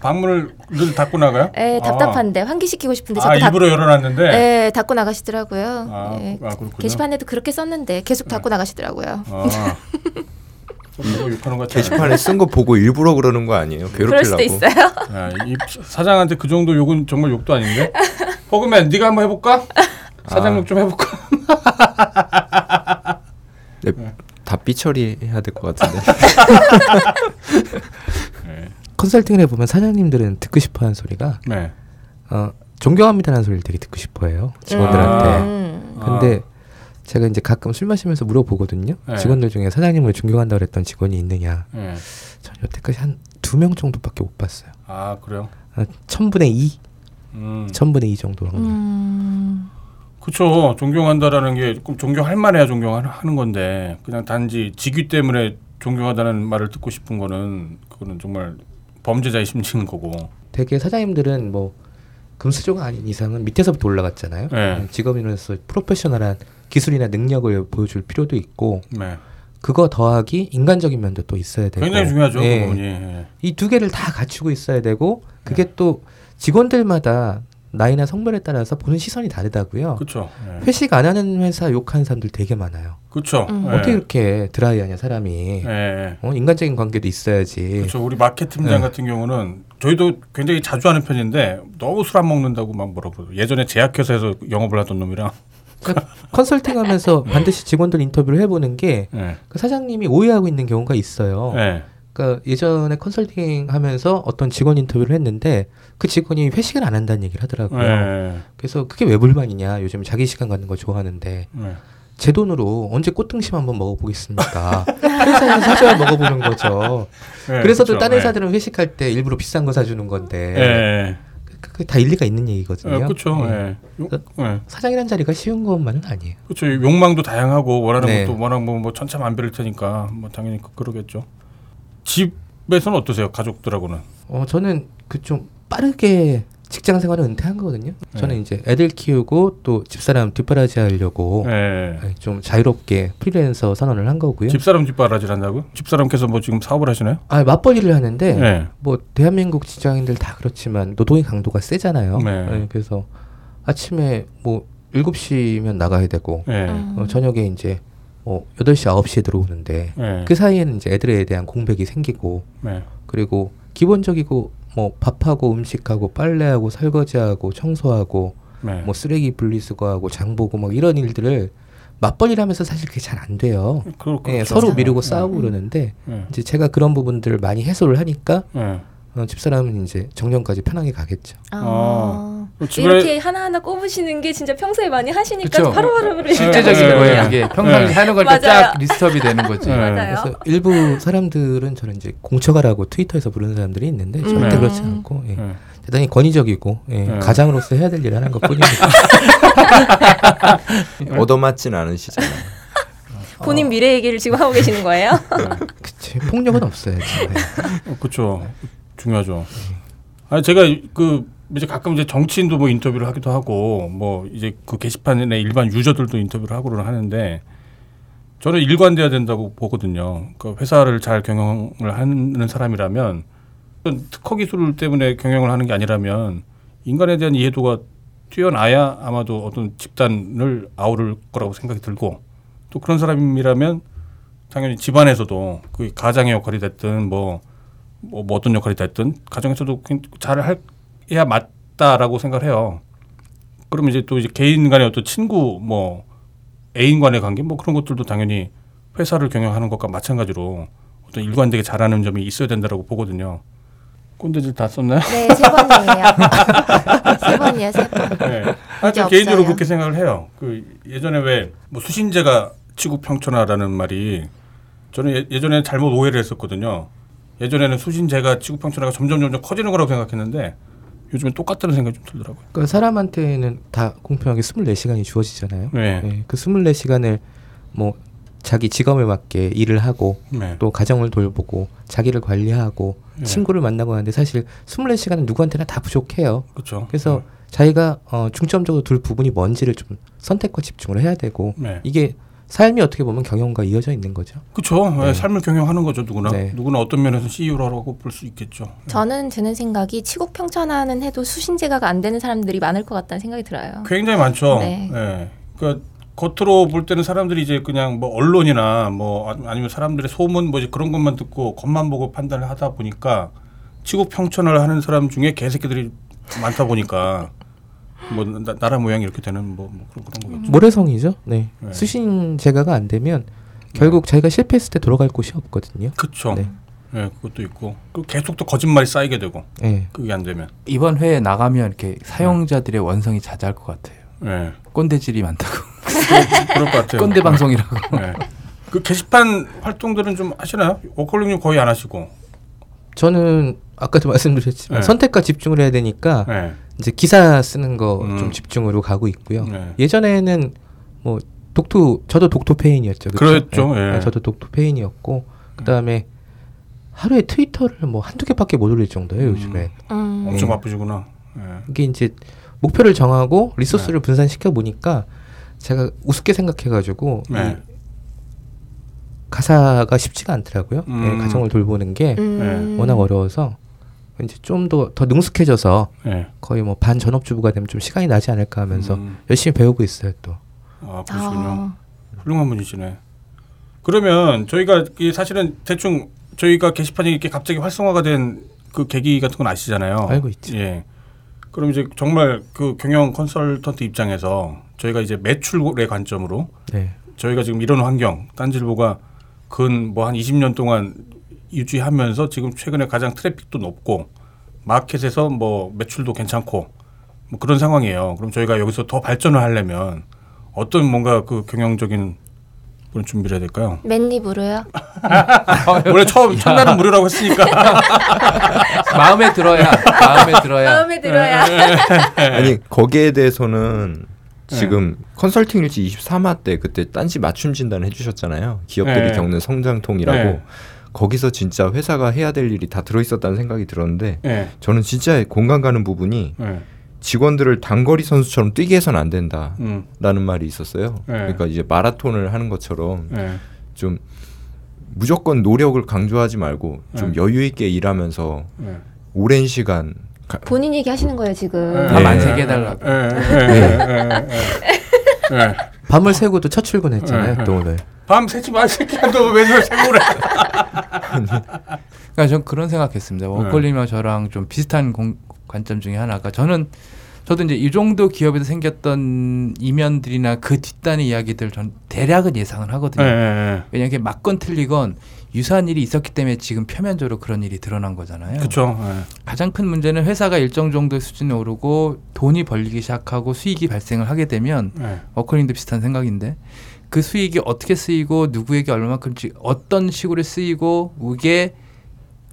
방문을 늘 닫고 나가요? 네, 답답한데 아. 환기시키고 싶은데 자꾸 아, 일부러 닫... 열어놨는데? 네, 닫고 나가시더라고요. 아, 네. 아, 게시판에도 그렇게 썼는데 계속 닫고 네. 나가시더라고요. 아. 게시판에 쓴 거 보고 일부러 그러는 거 아니에요? 괴롭히려고. 그럴 수도 있어요. 아, 이 사장한테 그 정도 욕은 정말 욕도 아닌데? 버그맨 네가 한번 해볼까? 사장 욕 좀 해볼까? 네, 네. 다 삐처리해야 될 것 같은데. 네. 컨설팅을 해보면 사장님들은 듣고 싶어하는 소리가 네. 어, 존경합니다라는 소리를 되게 듣고 싶어해요 직원들한테. 아~ 근데 아~ 제가 이제 가끔 술 마시면서 물어보거든요. 네. 직원들 중에 사장님을 존경한다고 했던 직원이 있느냐. 네. 전 여태까지 한 두 명 정도밖에 못 봤어요. 아 그래요? 한 천분의 이 음. 천분의 이 정도 확률. 음. 그렇죠. 존경한다라는 게 그럼 존경할 만해야 존경하는 건데 그냥 단지 직위 때문에 존경하다는 말을 듣고 싶은 거는 그거는 정말 범죄자의 심증인 거고. 되게 사장님들은 뭐 금수저가 아닌 이상은 밑에서부터 올라갔잖아요. 네. 직업인으로서 프로페셔널한 기술이나 능력을 보여줄 필요도 있고 네. 그거 더하기 인간적인 면도 또 있어야 되고 굉장히 중요하죠. 네. 그 부분이. 네. 이 두 개를 다 갖추고 있어야 되고 그게 네. 또 직원들마다 나이나 성별에 따라서 보는 시선이 다르다고요. 그렇죠. 네. 회식 안 하는 회사 욕하는 사람들 되게 많아요. 그렇죠. 음. 어떻게 이렇게 드라이하냐 사람이. 네. 어, 인간적인 관계도 있어야지. 그렇죠. 우리 마켓 팀장 네. 같은 경우는 저희도 굉장히 자주 하는 편인데 너무 술 안 먹는다고 막 뭐라고. 예전에 제약회사에서 영업을 하던 놈이랑. 그러니까 컨설팅하면서 반드시 직원들 인터뷰를 해보는 게 네. 그 사장님이 오해하고 있는 경우가 있어요. 네. 그러니까 예전에 컨설팅 하면서 어떤 직원 인터뷰를 했는데 그 직원이 회식을 안 한다는 얘기를 하더라고요. 네. 그래서 그게 왜 불만이냐. 요즘 자기 시간 갖는 거 좋아하는데 네. 제 돈으로 언제 꽃등심 한번 먹어보겠습니까. 회사에서 사줘야 먹어보는 거죠. 네, 그래서 또 다른 회사들은 네. 회식할 때 일부러 비싼 거 사주는 건데 네. 그게 다 일리가 있는 얘기거든요. 네, 그렇죠. 네. 네. 사장이란 자리가 쉬운 것만은 아니에요. 그렇죠. 욕망도 다양하고 원하는 네. 것도 워낙 뭐, 뭐 천차만별일 테니까 뭐 당연히 그러겠죠. 집에서는 어떠세요? 가족들하고는? 어, 저는 그 좀 빠르게 직장 생활을 은퇴한 거거든요. 네. 저는 이제 애들 키우고 또 집사람 뒷바라지 하려고 네. 좀 자유롭게 프리랜서 선언을 한 거고요. 집사람 뒷바라지를 한다고요? 집사람께서 뭐 지금 사업을 하시나요? 아, 맞벌이를 하는데 네. 뭐 대한민국 직장인들 다 그렇지만 노동의 강도가 세잖아요. 네. 네, 그래서 아침에 뭐 일곱 시면 나가야 되고 네. 어, 저녁에 이제 어, 여덟 시, 아홉 시에 들어오는데 네. 그 사이에는 이제 애들에 대한 공백이 생기고 네. 그리고 기본적이고 뭐 밥하고 음식하고 빨래하고 설거지하고 청소하고 네. 뭐 쓰레기 분리수거하고 장보고 막 이런 일들을 맞벌이라면서 사실 그게 잘 안 돼요. 네, 서로 미루고 네. 싸우고 네. 그러는데 네. 이제 제가 그런 부분들을 많이 해소를 하니까 네. 어, 집사람은 이제 정년까지 편하게 가겠죠. 아, 아. 이렇게 하나하나 꼽으시는 게 진짜 평소에 많이 하시니까 바로바로 실제적인 거예요. 이게 평상시 하는 걸 딱 리스트업이 되는 거지. 네. 맞아요. 그래서 일부 사람들은 저는 이제 공처가라고 트위터에서 부르는 사람들이 있는데 절대 네. 그렇지 않고 예. 네. 대단히 권위적이고 예. 네. 가장으로서 해야 될 일을 하는 것뿐입니다. 얻어맞진 않으시잖아요. 본인 미래 얘기를 지금 하고 계시는 거예요? 네. 그치. 폭력은 없어요. 네. 그렇죠. 중요하죠. 아니 제가 그 이제 가끔 이제 정치인도 뭐 인터뷰를 하기도 하고 뭐 이제 그 게시판에 일반 유저들도 인터뷰를 하고는 하는데 저는 일관돼야 된다고 보거든요. 그러니까 회사를 잘 경영을 하는 사람이라면 특허 기술 때문에 경영을 하는 게 아니라면 인간에 대한 이해도가 뛰어나야 아마도 어떤 집단을 아우를 거라고 생각이 들고 또 그런 사람이라면 당연히 집안에서도 그 가장의 역할이 됐든 뭐 뭐 어떤 역할이 됐든 가정에서도 잘 해야 맞다라고 생각을 해요. 그러면 이제 또 이제 개인 간의 어떤 친구 뭐 애인 간의 관계 뭐 그런 것들도 당연히 회사를 경영하는 것과 마찬가지로 어떤 일관되게 잘하는 점이 있어야 된다라고 보거든요. 꼰대질 다 썼나요? 네, 세 번이에요. 세 번이에요, 세 번. 네. 하여튼 개인적으로 없어요. 그렇게 생각을 해요. 그 예전에 왜 뭐 수신제가 치구평천하라는 말이 저는 예전에 잘못 오해를 했었거든요. 예전에는 수신제가 치구평천하가 점점 점점 커지는 거라고 생각했는데 요즘에 똑같다는 생각이 좀 들더라고요. 그러니까 사람한테는 다 공평하게 스물네 시간이 주어지잖아요. 네. 네. 그 스물네 시간을 뭐 자기 직업에 맞게 일을 하고 네. 또 가정을 돌보고 자기를 관리하고 네. 친구를 만나고 하는데 사실 스물네 시간은 누구한테나 다 부족해요. 그렇죠. 그래서 네. 자기가 어, 중점적으로 둘 부분이 뭔지를 좀 선택과 집중을 해야 되고 네. 이게 삶이 어떻게 보면 경영과 이어져 있는 거죠. 그렇죠. 네. 네, 삶을 경영하는 거죠. 누구나. 네. 누구나 어떤 면에서 씨이오라고 볼 수 있겠죠. 네. 저는 드는 생각이 치국평천하는 해도 수신제가가 안 되는 사람들이 많을 것 같다는 생각이 들어요. 굉장히 많죠. 네. 네. 그러니까 겉으로 볼 때는 사람들이 이제 그냥 뭐 언론이나 뭐 아니면 사람들의 소문 뭐 이제 그런 것만 듣고 겉만 보고 판단을 하다 보니까 치국평천을 하는 사람 중에 개새끼들이 많다 보니까 뭐 나, 나라 모양이 이렇게 되는 뭐, 뭐 그런, 그런 거겠죠. 모래성이죠. 네. 네. 수신 제가가 안 되면 결국 네. 자기가 실패했을 때 돌아갈 곳이 없거든요. 그렇죠. 네. 네, 그것도 있고 그리고 계속 또 거짓말이 쌓이게 되고 네. 그게 안 되면 이번 회에 나가면 이렇게 사용자들의 네. 원성이 자자할 것 같아요. 네. 꼰대질이 많다고. 그럴 것 같아요. 꼰대 방송이라고. 네. 그 게시판 활동들은 좀 하시나요? 워크홀릭님 거의 안 하시고. 저는 아까도 말씀드렸지만 네. 선택과 집중을 해야 되니까 네. 이제 기사 쓰는 거 좀 음. 집중으로 가고 있고요. 네. 예전에는 뭐 독투 저도 독투 페인이었죠. 그렇죠? 그랬죠. 네. 네. 저도 독투 페인이었고 그다음에 하루에 트위터를 뭐 한두 개밖에 못 올릴 정도예요, 요즘에. 음. 음. 엄청 네. 바쁘시구나. 네. 이게 이제 목표를 정하고 리소스를 네. 분산시켜 보니까 제가 우습게 생각해 가지고 네. 가사가 쉽지가 않더라고요. 음. 네, 가정을 돌보는 게 음. 워낙 어려워서 이제 좀 더 더 능숙해져서 네. 거의 뭐 반 전업주부가 되면 좀 시간이 나지 않을까 하면서 음. 열심히 배우고 있어요 또. 아 그러시군요. 아. 훌륭한 분이시네. 그러면 저희가 사실은 대충 저희가 게시판이 이렇게 갑자기 활성화가 된 그 계기 같은 건 아시잖아요. 알고 있죠. 예. 그럼 이제 정말 그 경영 컨설턴트 입장에서 저희가 이제 매출의 관점으로 네. 저희가 지금 이런 환경 딴지일보가 근 뭐 한 이십 년 동안 유지하면서 지금 최근에 가장 트래픽도 높고 마켓에서 뭐 매출도 괜찮고 뭐 그런 상황이에요. 그럼 저희가 여기서 더 발전을 하려면 어떤 뭔가 그 경영적인 그런 준비를 해야 될까요? 맨니 무료요? 원래 처음 첫날은 무료라고 했으니까 마음에 들어야 마음에 들어야 마음에 들어야 아니 거기에 대해서는. 지금 네. 컨설팅 일지 이십삼 화 때 그때 딴지 맞춤 진단을 해주셨잖아요. 기업들이 네. 겪는 성장통이라고. 네. 거기서 진짜 회사가 해야 될 일이 다 들어있었다는 생각이 들었는데 네. 저는 진짜 공감 가는 부분이 네. 직원들을 단거리 선수처럼 뛰게 해서는 안 된다라는 음. 말이 있었어요. 네. 그러니까 이제 마라톤을 하는 것처럼 네. 좀 무조건 노력을 강조하지 말고 좀 네. 여유 있게 일하면서 네. 오랜 시간 본인 얘기 하시는 거예요 지금. 밤 안 새게 해달라고. 밤을 새고 또 첫 출근했잖아요. 또 오늘. 밤 새지 마 새끼야. 너 왜 새고 그래. 그러니까 전 그런 생각했습니다. 워크홀릭님과 저랑 좀 비슷한 공, 관점 중에 하나가 저는 저도 이제 이 정도 기업에서 생겼던 이면들이나 그 뒷단의 이야기들 전 대략은 예상을 하거든요. 왜냐하면 맞건 틀리건 유사한 일이 있었기 때문에 지금 표면적으로 그런 일이 드러난 거잖아요. 그렇죠. 네. 가장 큰 문제는 회사가 일정 정도의 수준에 오르고 돈이 벌리기 시작하고 수익이 발생을 하게 되면 네. 워크홀릭도 비슷한 생각인데 그 수익이 어떻게 쓰이고 누구에게 얼마만큼씩 어떤 식으로 쓰이고 이게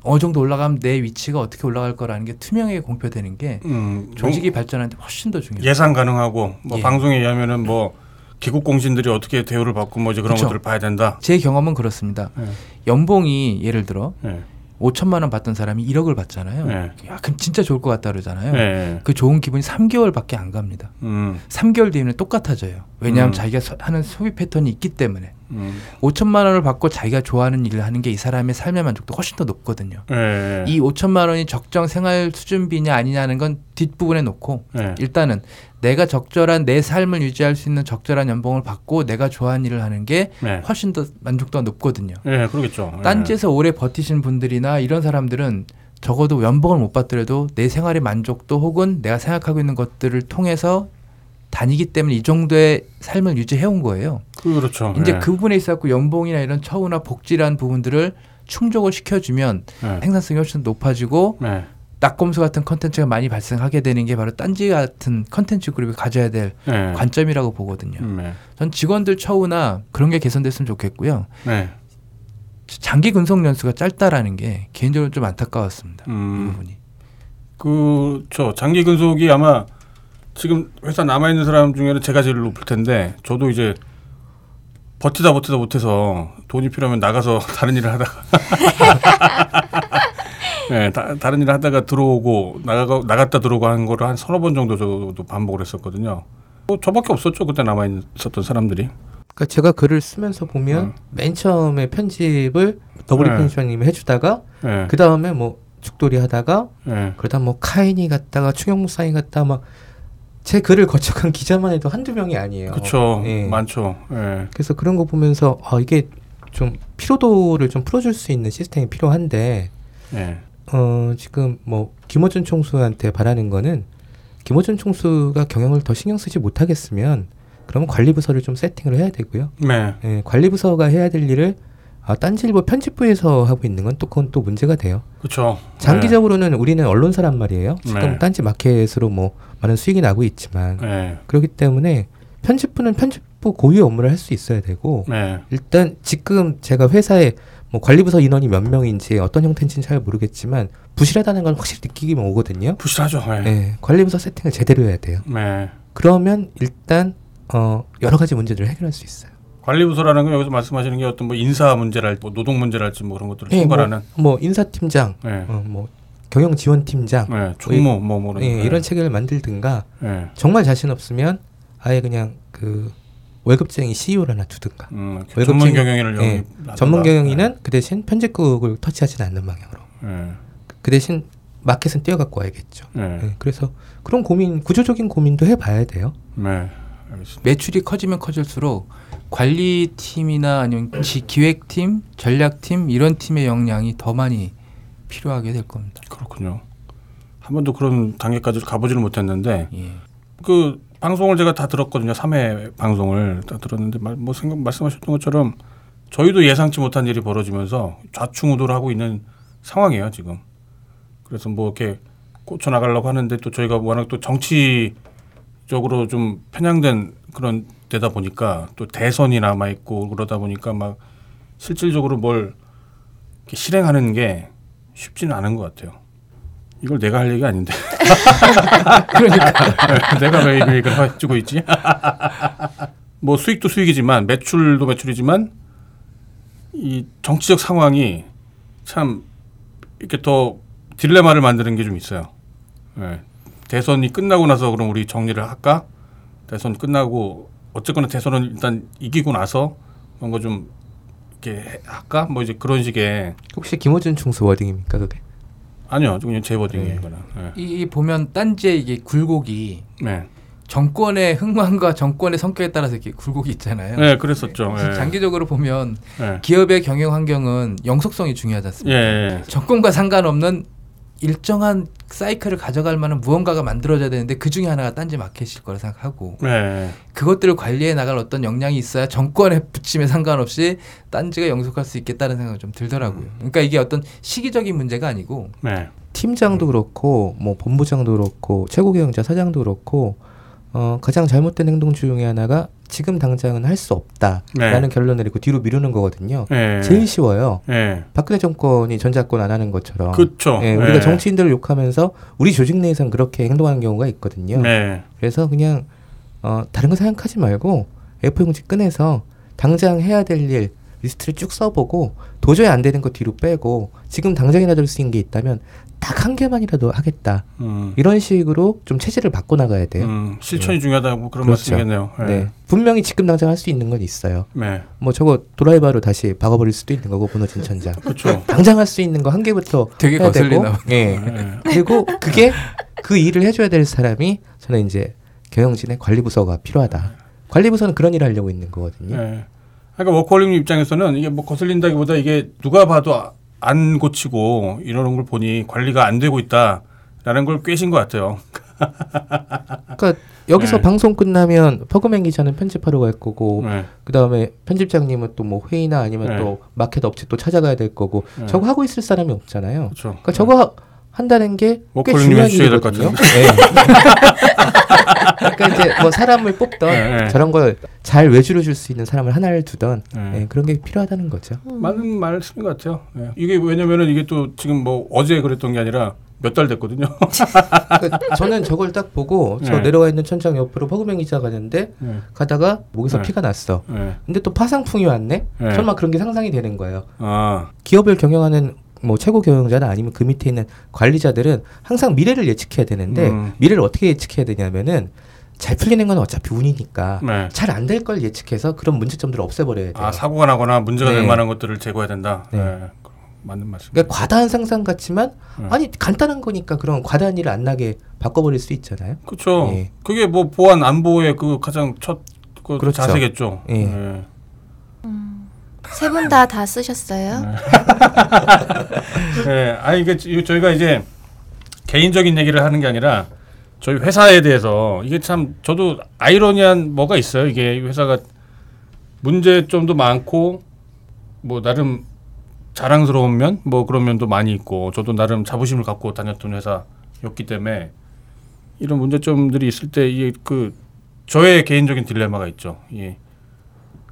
어느 정도 올라가면 내 위치가 어떻게 올라갈 거라는 게 투명하게 공표되는 게 음, 조직이 발전하는데 훨씬 더 중요해요. 예상 가능하고 뭐 예. 방송에 의하면은 뭐 기국 공신들이 어떻게 대우를 받고 뭐 이제 그런 그쵸. 것들을 봐야 된다. 제 경험은 그렇습니다. 예. 연봉이 예를 들어 예. 오천만 원 받던 사람이 일억을 받잖아요. 예. 야, 그럼 진짜 좋을 것 같다 그러잖아요. 예. 그 좋은 기분이 삼 개월밖에 안 갑니다. 음. 삼 개월 뒤에는 똑같아져요. 왜냐하면 음. 자기가 소, 하는 소비 패턴이 있기 때문에. 음. 오천만 원을 받고 자기가 좋아하는 일을 하는 게 이 사람의 삶의 만족도 훨씬 더 높거든요. 예. 이 오천만 원이 적정 생활 수준비냐 아니냐는 건 뒷부분에 놓고 예. 일단은 내가 적절한 내 삶을 유지할 수 있는 적절한 연봉을 받고 내가 좋아하는 일을 하는 게 예. 훨씬 더 만족도가 높거든요. 예, 그러겠죠. 예. 딴지에서 오래 버티신 분들이나 이런 사람들은 적어도 연봉을 못 받더라도 내 생활의 만족도 혹은 내가 생각하고 있는 것들을 통해서 다니기 때문에 이 정도의 삶을 유지해온 거예요. 그렇죠. 이제 네. 그 부분에 있어서 연봉이나 이런 처우나 복지라는 부분들을 충족을 시켜주면 네. 생산성이 훨씬 높아지고 네. 나꼼수 같은 컨텐츠가 많이 발생하게 되는 게 바로 딴지 같은 컨텐츠 그룹이 가져야 될 네. 관점이라고 보거든요. 네. 전 직원들 처우나 그런 게 개선됐으면 좋겠고요. 네. 장기 근속 연수가 짧다라는 게 개인적으로 좀 안타까웠습니다. 음. 이 부분이. 그렇죠. 장기 근속이 아마 지금 회사 남아있는 사람 중에는 제가 제일 높을 텐데 저도 이제 버티다 버티다 못해서 돈이 필요하면 나가서 다른 일을 하다가 네, 다, 다른 일을 하다가 들어오고 나가고 나갔다 들어오고 한 거를 한 서너 번 정도 저도 반복을 했었거든요. 뭐 저밖에 없었죠. 그때 남아있었던 사람들이. 그러니까 제가 글을 쓰면서 보면 음. 맨 처음에 편집을 더블리 네. 편집장님이 해주다가 네. 그 다음에 뭐 죽돌이 하다가 네. 그러다 뭐 카인이 갔다가 충영무쌍이 갔다 막 제 글을 거쳐간 기자만 해도 한두 명이 아니에요. 그렇죠. 예. 많죠. 예. 그래서 그런 거 보면서 아, 이게 좀 피로도를 좀 풀어줄 수 있는 시스템이 필요한데 예. 어, 지금 뭐 김어준 총수한테 바라는 거는 김어준 총수가 경영을 더 신경 쓰지 못하겠으면 그러면 관리부서를 좀 세팅을 해야 되고요. 네. 예, 관리부서가 해야 될 일을 아, 딴지일보 편집부에서 하고 있는 건 또 그건 또 문제가 돼요. 그렇죠. 장기적으로는 네. 우리는 언론사란 말이에요. 지금 네. 딴지 마켓으로 뭐 많은 수익이 나고 있지만 네. 그렇기 때문에 편집부는 편집부 고유의 업무를 할 수 있어야 되고 네. 일단 지금 제가 회사에 뭐 관리부서 인원이 몇 명인지 어떤 형태인지는 잘 모르겠지만 부실하다는 건 확실히 느끼기만 오거든요. 부실하죠. 네. 네. 관리부서 세팅을 제대로 해야 돼요. 네. 그러면 일단 어, 여러 가지 문제들을 해결할 수 있어요. 관리부서라는 건 여기서 말씀하시는 게 어떤 뭐 인사 문제랄지 뭐 노동 문제랄지 뭐 그런 것들을 총괄하는 네, 뭐, 뭐 인사팀장, 네. 어, 뭐 경영지원팀장, 네, 총무 뭐, 뭐 이런, 네, 이런 체계를 만들든가 네. 정말 자신 없으면 아예 그냥 그 월급쟁이 씨이오를 하나 두든가 음, 월급쟁이, 전문 경영인을 네, 전문 경영인은 네. 그 대신 편집국을 터치하지는 않는 방향으로 네. 그 대신 마켓은 떼어갖고 와야겠죠. 네. 네, 그래서 그런 고민 구조적인 고민도 해봐야 돼요. 네, 알겠습니다. 매출이 커지면 커질수록 관리팀이나 아니면 기획팀, 전략팀 이런 팀의 역량이 더 많이 필요하게 될 겁니다. 그렇군요. 한 번도 그런 단계까지 가보지는 못했는데 예. 그 방송을 제가 다 들었거든요. 삼 회 방송을 다 들었는데 뭐 생각 말씀하셨던 것처럼 저희도 예상치 못한 일이 벌어지면서 좌충우돌을 하고 있는 상황이에요 지금. 그래서 뭐 이렇게 고쳐나가려고 하는데 또 저희가 워낙 또 정치적으로 좀 편향된 그런 되다 보니까 또 대선이 남아 있고 그러다 보니까 막 실질적으로 뭘 이렇게 실행하는 게 쉽지는 않은 것 같아요. 이걸 내가 할 얘기 아닌데. 그러니까 내가 왜 이걸, 이걸 해주고 있지? 뭐 수익도 수익이지만 매출도 매출이지만 이 정치적 상황이 참 이렇게 더 딜레마를 만드는 게 좀 있어요. 네. 대선이 끝나고 나서 그럼 우리 정리를 할까? 대선 끝나고 어쨌거나 대선은 일단 이기고 나서 뭔가 좀 이렇게 할까? 뭐 이제 그런 식의. 혹시 김어준 총수 워딩입니까 그게? 아니요, 그냥 제 워딩이거나. 네. 네. 이 보면 딴지의 이게 굴곡이 네. 정권의 흥망과 정권의 성격에 따라서 이렇게 굴곡이 있잖아요. 네, 그랬었죠. 네. 장기적으로 보면 네. 기업의 경영 환경은 영속성이 중요하지 않습니까? 네, 네. 정권과 상관없는 일정한 사이클을 가져갈 만한 무언가가 만들어져야 되는데 그 중에 하나가 딴지 마켓일 거라 생각하고 네. 그것들을 관리해 나갈 어떤 역량이 있어야 정권의 부침에 상관없이 딴지가 영속할 수 있겠다는 생각이 좀 들더라고요. 그러니까 이게 어떤 시기적인 문제가 아니고 네. 팀장도 그렇고 뭐 본부장도 그렇고 최고경영자 사장도 그렇고 어, 가장 잘못된 행동 중에 하나가 지금 당장은 할 수 없다라는 네. 결론을 내리고 뒤로 미루는 거거든요. 네. 제일 쉬워요. 네. 박근혜 정권이 전작권 안 하는 것처럼. 그렇죠. 네, 우리가 네. 정치인들을 욕하면서 우리 조직 내에서는 그렇게 행동하는 경우가 있거든요. 네. 그래서 그냥 어, 다른 거 생각하지 말고 에프용지 꺼내서 당장 해야 될 일 리스트를 쭉 써보고 도저히 안 되는 거 뒤로 빼고 지금 당장이라도 쓰인 게 있다면 딱 한 개만이라도 하겠다. 음. 이런 식으로 좀 체질을 바꿔나가야 돼요. 음, 실천이 네. 중요하다고 그런 그렇죠. 말씀이겠네요. 네. 네. 분명히 지금 당장 할 수 있는 건 있어요. 네. 뭐 저거 도라이바로 다시 박아버릴 수도 있는 거고 무너진 천장. 그렇죠. 당장 할 수 있는 거 한 개부터 되게 해야 거슬리나 되고. 네. 네. 그리고 그게 그 일을 해줘야 될 사람이 저는 이제 경영진의 관리부서가 필요하다. 관리부서는 그런 일을 하려고 있는 거거든요. 네. 그러니까 워크홀릭 입장에서는 이게 뭐 거슬린다기보다 이게 누가 봐도 안 고치고 이러는 걸 보니 관리가 안 되고 있다라는 걸 꿰신 것 같아요. 그러니까 여기서 네. 방송 끝나면 퍼그맨 기자는 편집하러 갈 거고 네. 그 다음에 편집장님은 또 뭐 회의나 아니면 네. 또 마켓 업체 또 찾아가야 될 거고 네. 저거 하고 있을 사람이 없잖아요. 그쵸. 그러니까 네. 저거 한다는 게 꽤 중요한 일이거든요. 네. 그러니까 이제 뭐 사람을 뽑던 네. 저런 걸 잘 외주를 줄 수 있는 사람을 하나를 두던 네. 네. 그런 게 필요하다는 거죠. 음. 맞는 말씀인 것 같아요. 네. 이게 왜냐면은 이게 또 지금 뭐 어제 그랬던 게 아니라 몇 달 됐거든요. 그러니까 저는 저걸 딱 보고 저 네. 내려와 있는 천장 옆으로 퍼그맨 기자 가는데 네. 가다가 목에서 네. 피가 났어. 네. 근데 또 파상풍이 왔네. 네. 설마 그런 게 상상이 되는 거예요. 아. 기업을 경영하는 뭐 최고 경영자나 아니면 그 밑에 있는 관리자들은 항상 미래를 예측해야 되는데 음. 미래를 어떻게 예측해야 되냐면은 잘 풀리는 건 어차피 운이니까 네. 잘 안 될 걸 예측해서 그런 문제점들을 없애버려야 돼요. 아, 사고가 나거나 문제가 네. 될 만한 것들을 제거해야 된다. 네. 네. 맞는 말씀. 그러니까 과다한 상상 같지만 네. 아니 간단한 거니까 그런 과다한 일을 안 나게 바꿔버릴 수 있잖아요. 그렇죠. 예. 그게 뭐 보안 안보의 그 가장 첫 그 그렇죠. 자세겠죠. 예. 예. 음, 세 분 다 다 쓰셨어요? 네. 네. 아니 이게 저희가 이제 개인적인 얘기를 하는 게 아니라 저희 회사에 대해서 이게 참 저도 아이러니한 뭐가 있어요. 이게 회사가 문제점도 많고 뭐 나름 자랑스러운 면? 뭐 그런 면도 많이 있고 저도 나름 자부심을 갖고 다녔던 회사였기 때문에 이런 문제점들이 있을 때 이게 그 저의 개인적인 딜레마가 있죠. 예.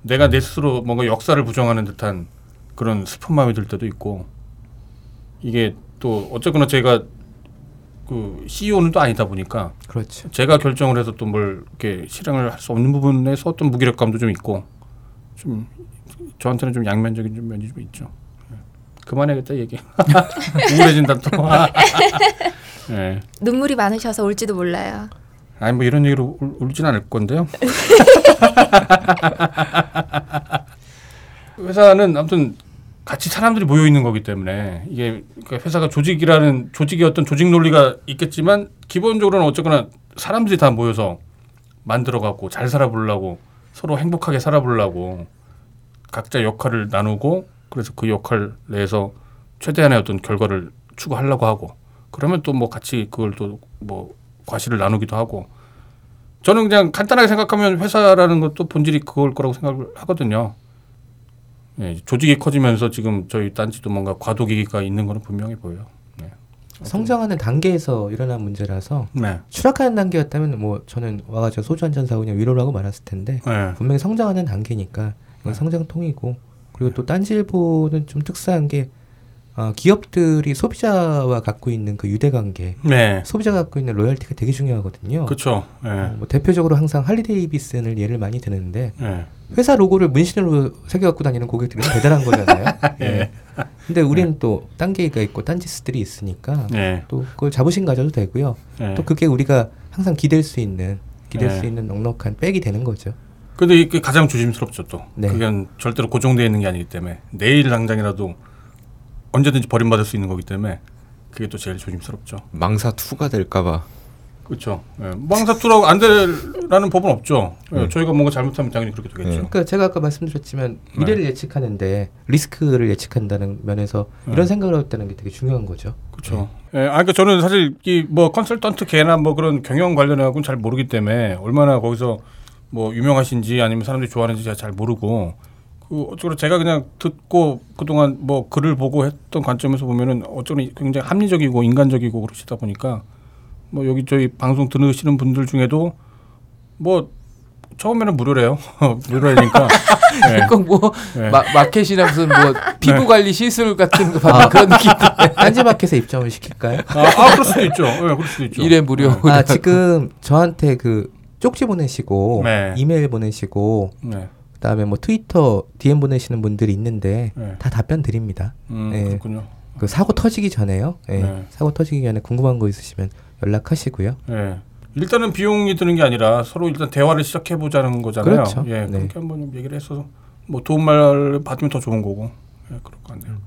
내가 내 스스로 뭔가 역사를 부정하는 듯한 그런 슬픈 마음이 들 때도 있고 이게 또 어쨌거나 제가 그 씨이오는 또 아니다 보니까 그렇죠. 제가 결정을 해서 또 뭘 이렇게 실행을 할 수 없는 부분에서 어떤 무기력감도 좀 있고 좀 저한테는 좀 양면적인 좀 면이 좀 있죠. 그만해야겠다 얘기. 우울해진다 또. 네. 눈물이 많으셔서 울지도 몰라요. 아니 뭐 이런 얘기로 울, 울진 않을 건데요. 회사는 아무튼 같이 사람들이 모여 있는 거기 때문에 이게 회사가 조직이라는 조직의 어떤 조직 논리가 있겠지만 기본적으로는 어쨌거나 사람들이 다 모여서 만들어갖고 잘 살아보려고 서로 행복하게 살아보려고 각자 역할을 나누고. 그래서 그 역할 내에서 최대한의 어떤 결과를 추구하려고 하고 그러면 또 뭐 같이 그걸 또 뭐 과실을 나누기도 하고 저는 그냥 간단하게 생각하면 회사라는 것도 본질이 그걸 거라고 생각을 하거든요. 예, 조직이 커지면서 지금 저희 딴지도 뭔가 과도기가 있는 거는 분명히 보여요. 네. 성장하는 단계에서 일어난 문제라서 네. 추락하는 단계였다면 뭐 저는 와가지고 소주 한잔 사고 그냥 위로를 하고 말았을 텐데 네. 분명히 성장하는 단계니까 이건 성장통이고 그리고 또 딴지일보는 좀 특수한 게 어, 기업들이 소비자와 갖고 있는 그 유대관계, 네. 소비자가 갖고 있는 로열티가 되게 중요하거든요. 그렇죠. 네. 어, 뭐 대표적으로 항상 할리데이비슨을 예를 많이 드는데 네. 회사 로고를 문신으로 새겨갖고 다니는 고객들이 대단한 거잖아요. 네. 네. 근데 우리는 네. 또 딴개가 있고 딴지스들이 있으니까 네. 또 그걸 자부심 가져도 되고요. 네. 또 그게 우리가 항상 기댈 수 있는, 기댈 네. 수 있는 넉넉한 백이 되는 거죠. 근데 이게 가장 조심스럽죠 또. 네. 그건 절대로 고정되어 있는 게 아니기 때문에 내일 당장이라도 언제든지 버림받을 수 있는 거기 때문에 그게 또 제일 조심스럽죠. 망사이가 될까 봐. 그렇죠. 네. 망사이라고 안 되라는 법은 없죠. 네. 네. 저희가 뭔가 잘못하면 당연히 그렇게 되겠죠. 네. 그러니까 제가 아까 말씀드렸지만 미래를 네. 예측하는데 리스크를 예측한다는 면에서 네. 이런 생각을 했다는 게 되게 중요한 거죠. 그렇죠. 네. 네. 아, 그러니까 저는 사실 이 뭐 컨설턴트 계나 뭐 그런 경영 관련하고는 잘 모르기 때문에 얼마나 거기서 뭐 유명하신지 아니면 사람들이 좋아하는지 제가 잘 모르고 그 어쩌고 제가 그냥 듣고 그동안 뭐 글을 보고 했던 관점에서 보면은 어쩌고 굉장히 합리적이고 인간적이고 그러시다 보니까 뭐 여기 저희 방송 들으시는 분들 중에도 뭐 처음에는 무료래요. 무료라니까. 네. 꼭 뭐 네. 마켓이나 무슨 뭐 피부 관리 시술 같은 거 받는 아, 그런 느낌. 딴지 마켓에 입점을 시킬까요? 아, 아 그럴 수도 있죠. 예, 네, 그럴 수도 있죠. 이래 무료. 네. 아 지금 저한테 그. 쪽지 보내시고 네. 이메일 보내시고 네. 그다음에 뭐 트위터 디엠 보내시는 분들이 있는데 네. 다 답변 드립니다. 음, 네. 그렇군요. 그 사고 터지기 전에요. 네. 네. 사고 터지기 전에 궁금한 거 있으시면 연락하시고요. 네. 일단은 비용이 드는 게 아니라 서로 일단 대화를 시작해 보자는 거잖아요. 그렇죠. 예, 그렇게 네. 한번 얘기를 해서 뭐 도움을 받으면 더 좋은 거고 예, 그럴 것 같네요.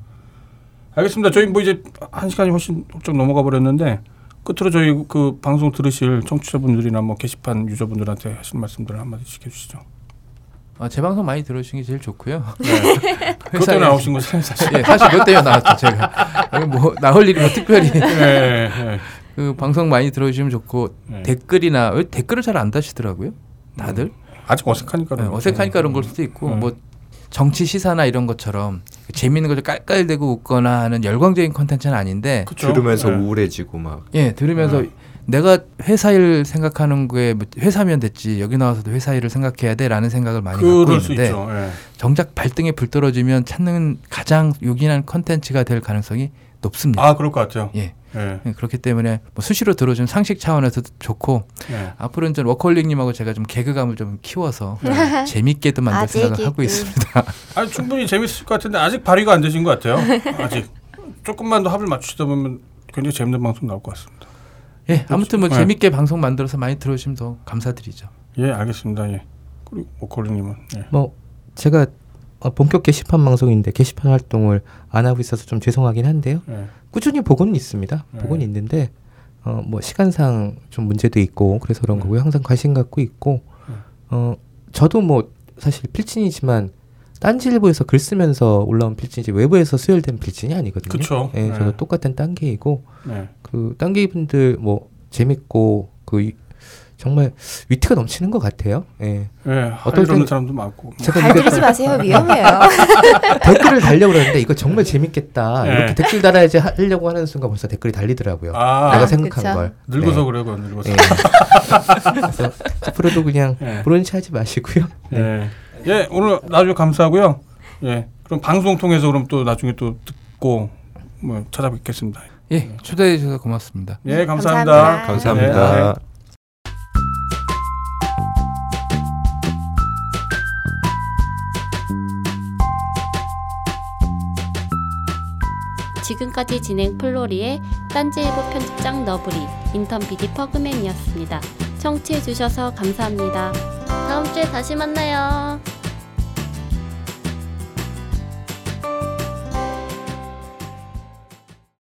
알겠습니다. 저희 뭐 이제 한 시간이 훨씬 훌쩍 넘어가 버렸는데. 끝으로 저희 그 방송 들으실 청취자분들이나 뭐 게시판 유저분들한테 하실 말씀들 한마디씩 해주시죠. 아, 제 방송 많이 들어주신 게 제일 좋고요. 네. 그것 때문에 나오신 거죠 사실. 예, 사실 그것 때문에 나왔죠 제가. 뭐 나올 일이 뭐 특별히. 네, 네. 그 방송 많이 들어주시면 좋고 네. 댓글이나 왜 댓글을 잘 안 다시더라고요 다들 음. 아직 어색하니까 네, 어색하니까 그런 걸 수도 있고 음. 뭐 정치 시사나 이런 것처럼 재미있는 거죠 깔깔대고 웃거나 하는 열광적인 컨텐츠는 아닌데 그쵸? 들으면서 네. 우울해지고 막 예 들으면서 네. 내가 회사일 생각하는 거에 회사면 됐지 여기 나와서도 회사일을 생각해야 돼라는 생각을 많이 갖고 있는데 네. 정작 발등에 불 떨어지면 찾는 가장 요긴한 컨텐츠가 될 가능성이 높습니다. 아 그럴 것 같아요. 예. 네. 그렇기 때문에 뭐 수시로 들어준 상식 차원에서도 좋고 네. 앞으로는 좀 워크홀릭님하고 제가 좀 개그감을 좀 키워서 네. 재밌게도 만들 생각을 하고 있습니다. 아니, 충분히 재밌을 것 같은데 아직 발휘가 안 되신 것 같아요. 아직 조금만 더 합을 맞추시다 보면 굉장히 재밌는 방송 나올 것 같습니다. 예, 아무튼 뭐 네. 재밌게 방송 만들어서 많이 들어주시면 더 감사드리죠. 예, 알겠습니다. 예. 그리고 워크홀릭님은 예. 뭐 제가 본격 게시판 방송인데 게시판 활동을 안 하고 있어서 좀 죄송하긴 한데요. 네. 꾸준히 보고는 있습니다. 네. 보고는 있는데 어, 뭐 시간상 좀 문제도 있고 그래서 그런 네. 거고요. 항상 관심 갖고 있고 네. 어, 저도 뭐 사실 필진이지만 딴지일보에서 글 쓰면서 올라온 필진이지 외부에서 수혈된 필진이 아니거든요. 그렇죠. 예, 네. 저도 똑같은 딴개이고 네. 그 딴개이분들 뭐 재밌고 그 정말 위트가 넘치는 것 같아요. 예. 네, 어떤 이런 사람도 많고. 달리지 마세요. 위험해요. 댓글을 달려고 그러는데 이거 정말 재밌겠다. 네. 이렇게 댓글 달아야지 하려고 하는 순간 벌써 댓글이 달리더라고요. 아, 내가 생각한 그쵸? 걸. 늙어서 네. 그래요. 늙어서. 네. 그래서 앞으로도 그냥 네. 브런치 하지 마시고요. 네. 네. 예, 오늘 나중에 감사하고요. 예, 그럼 방송 통해서 그럼 또 나중에 또 듣고 뭐 찾아뵙겠습니다. 예, 초대해 주셔서 고맙습니다. 예, 감사합니다. 감사합니다. 감사합니다. 네. 지금까지 진행 플로리의 딴지일보 편집장 너브리, 인턴 피디 퍼그맨이었습니다. 청취해주셔서 감사합니다. 다음주에 다시 만나요.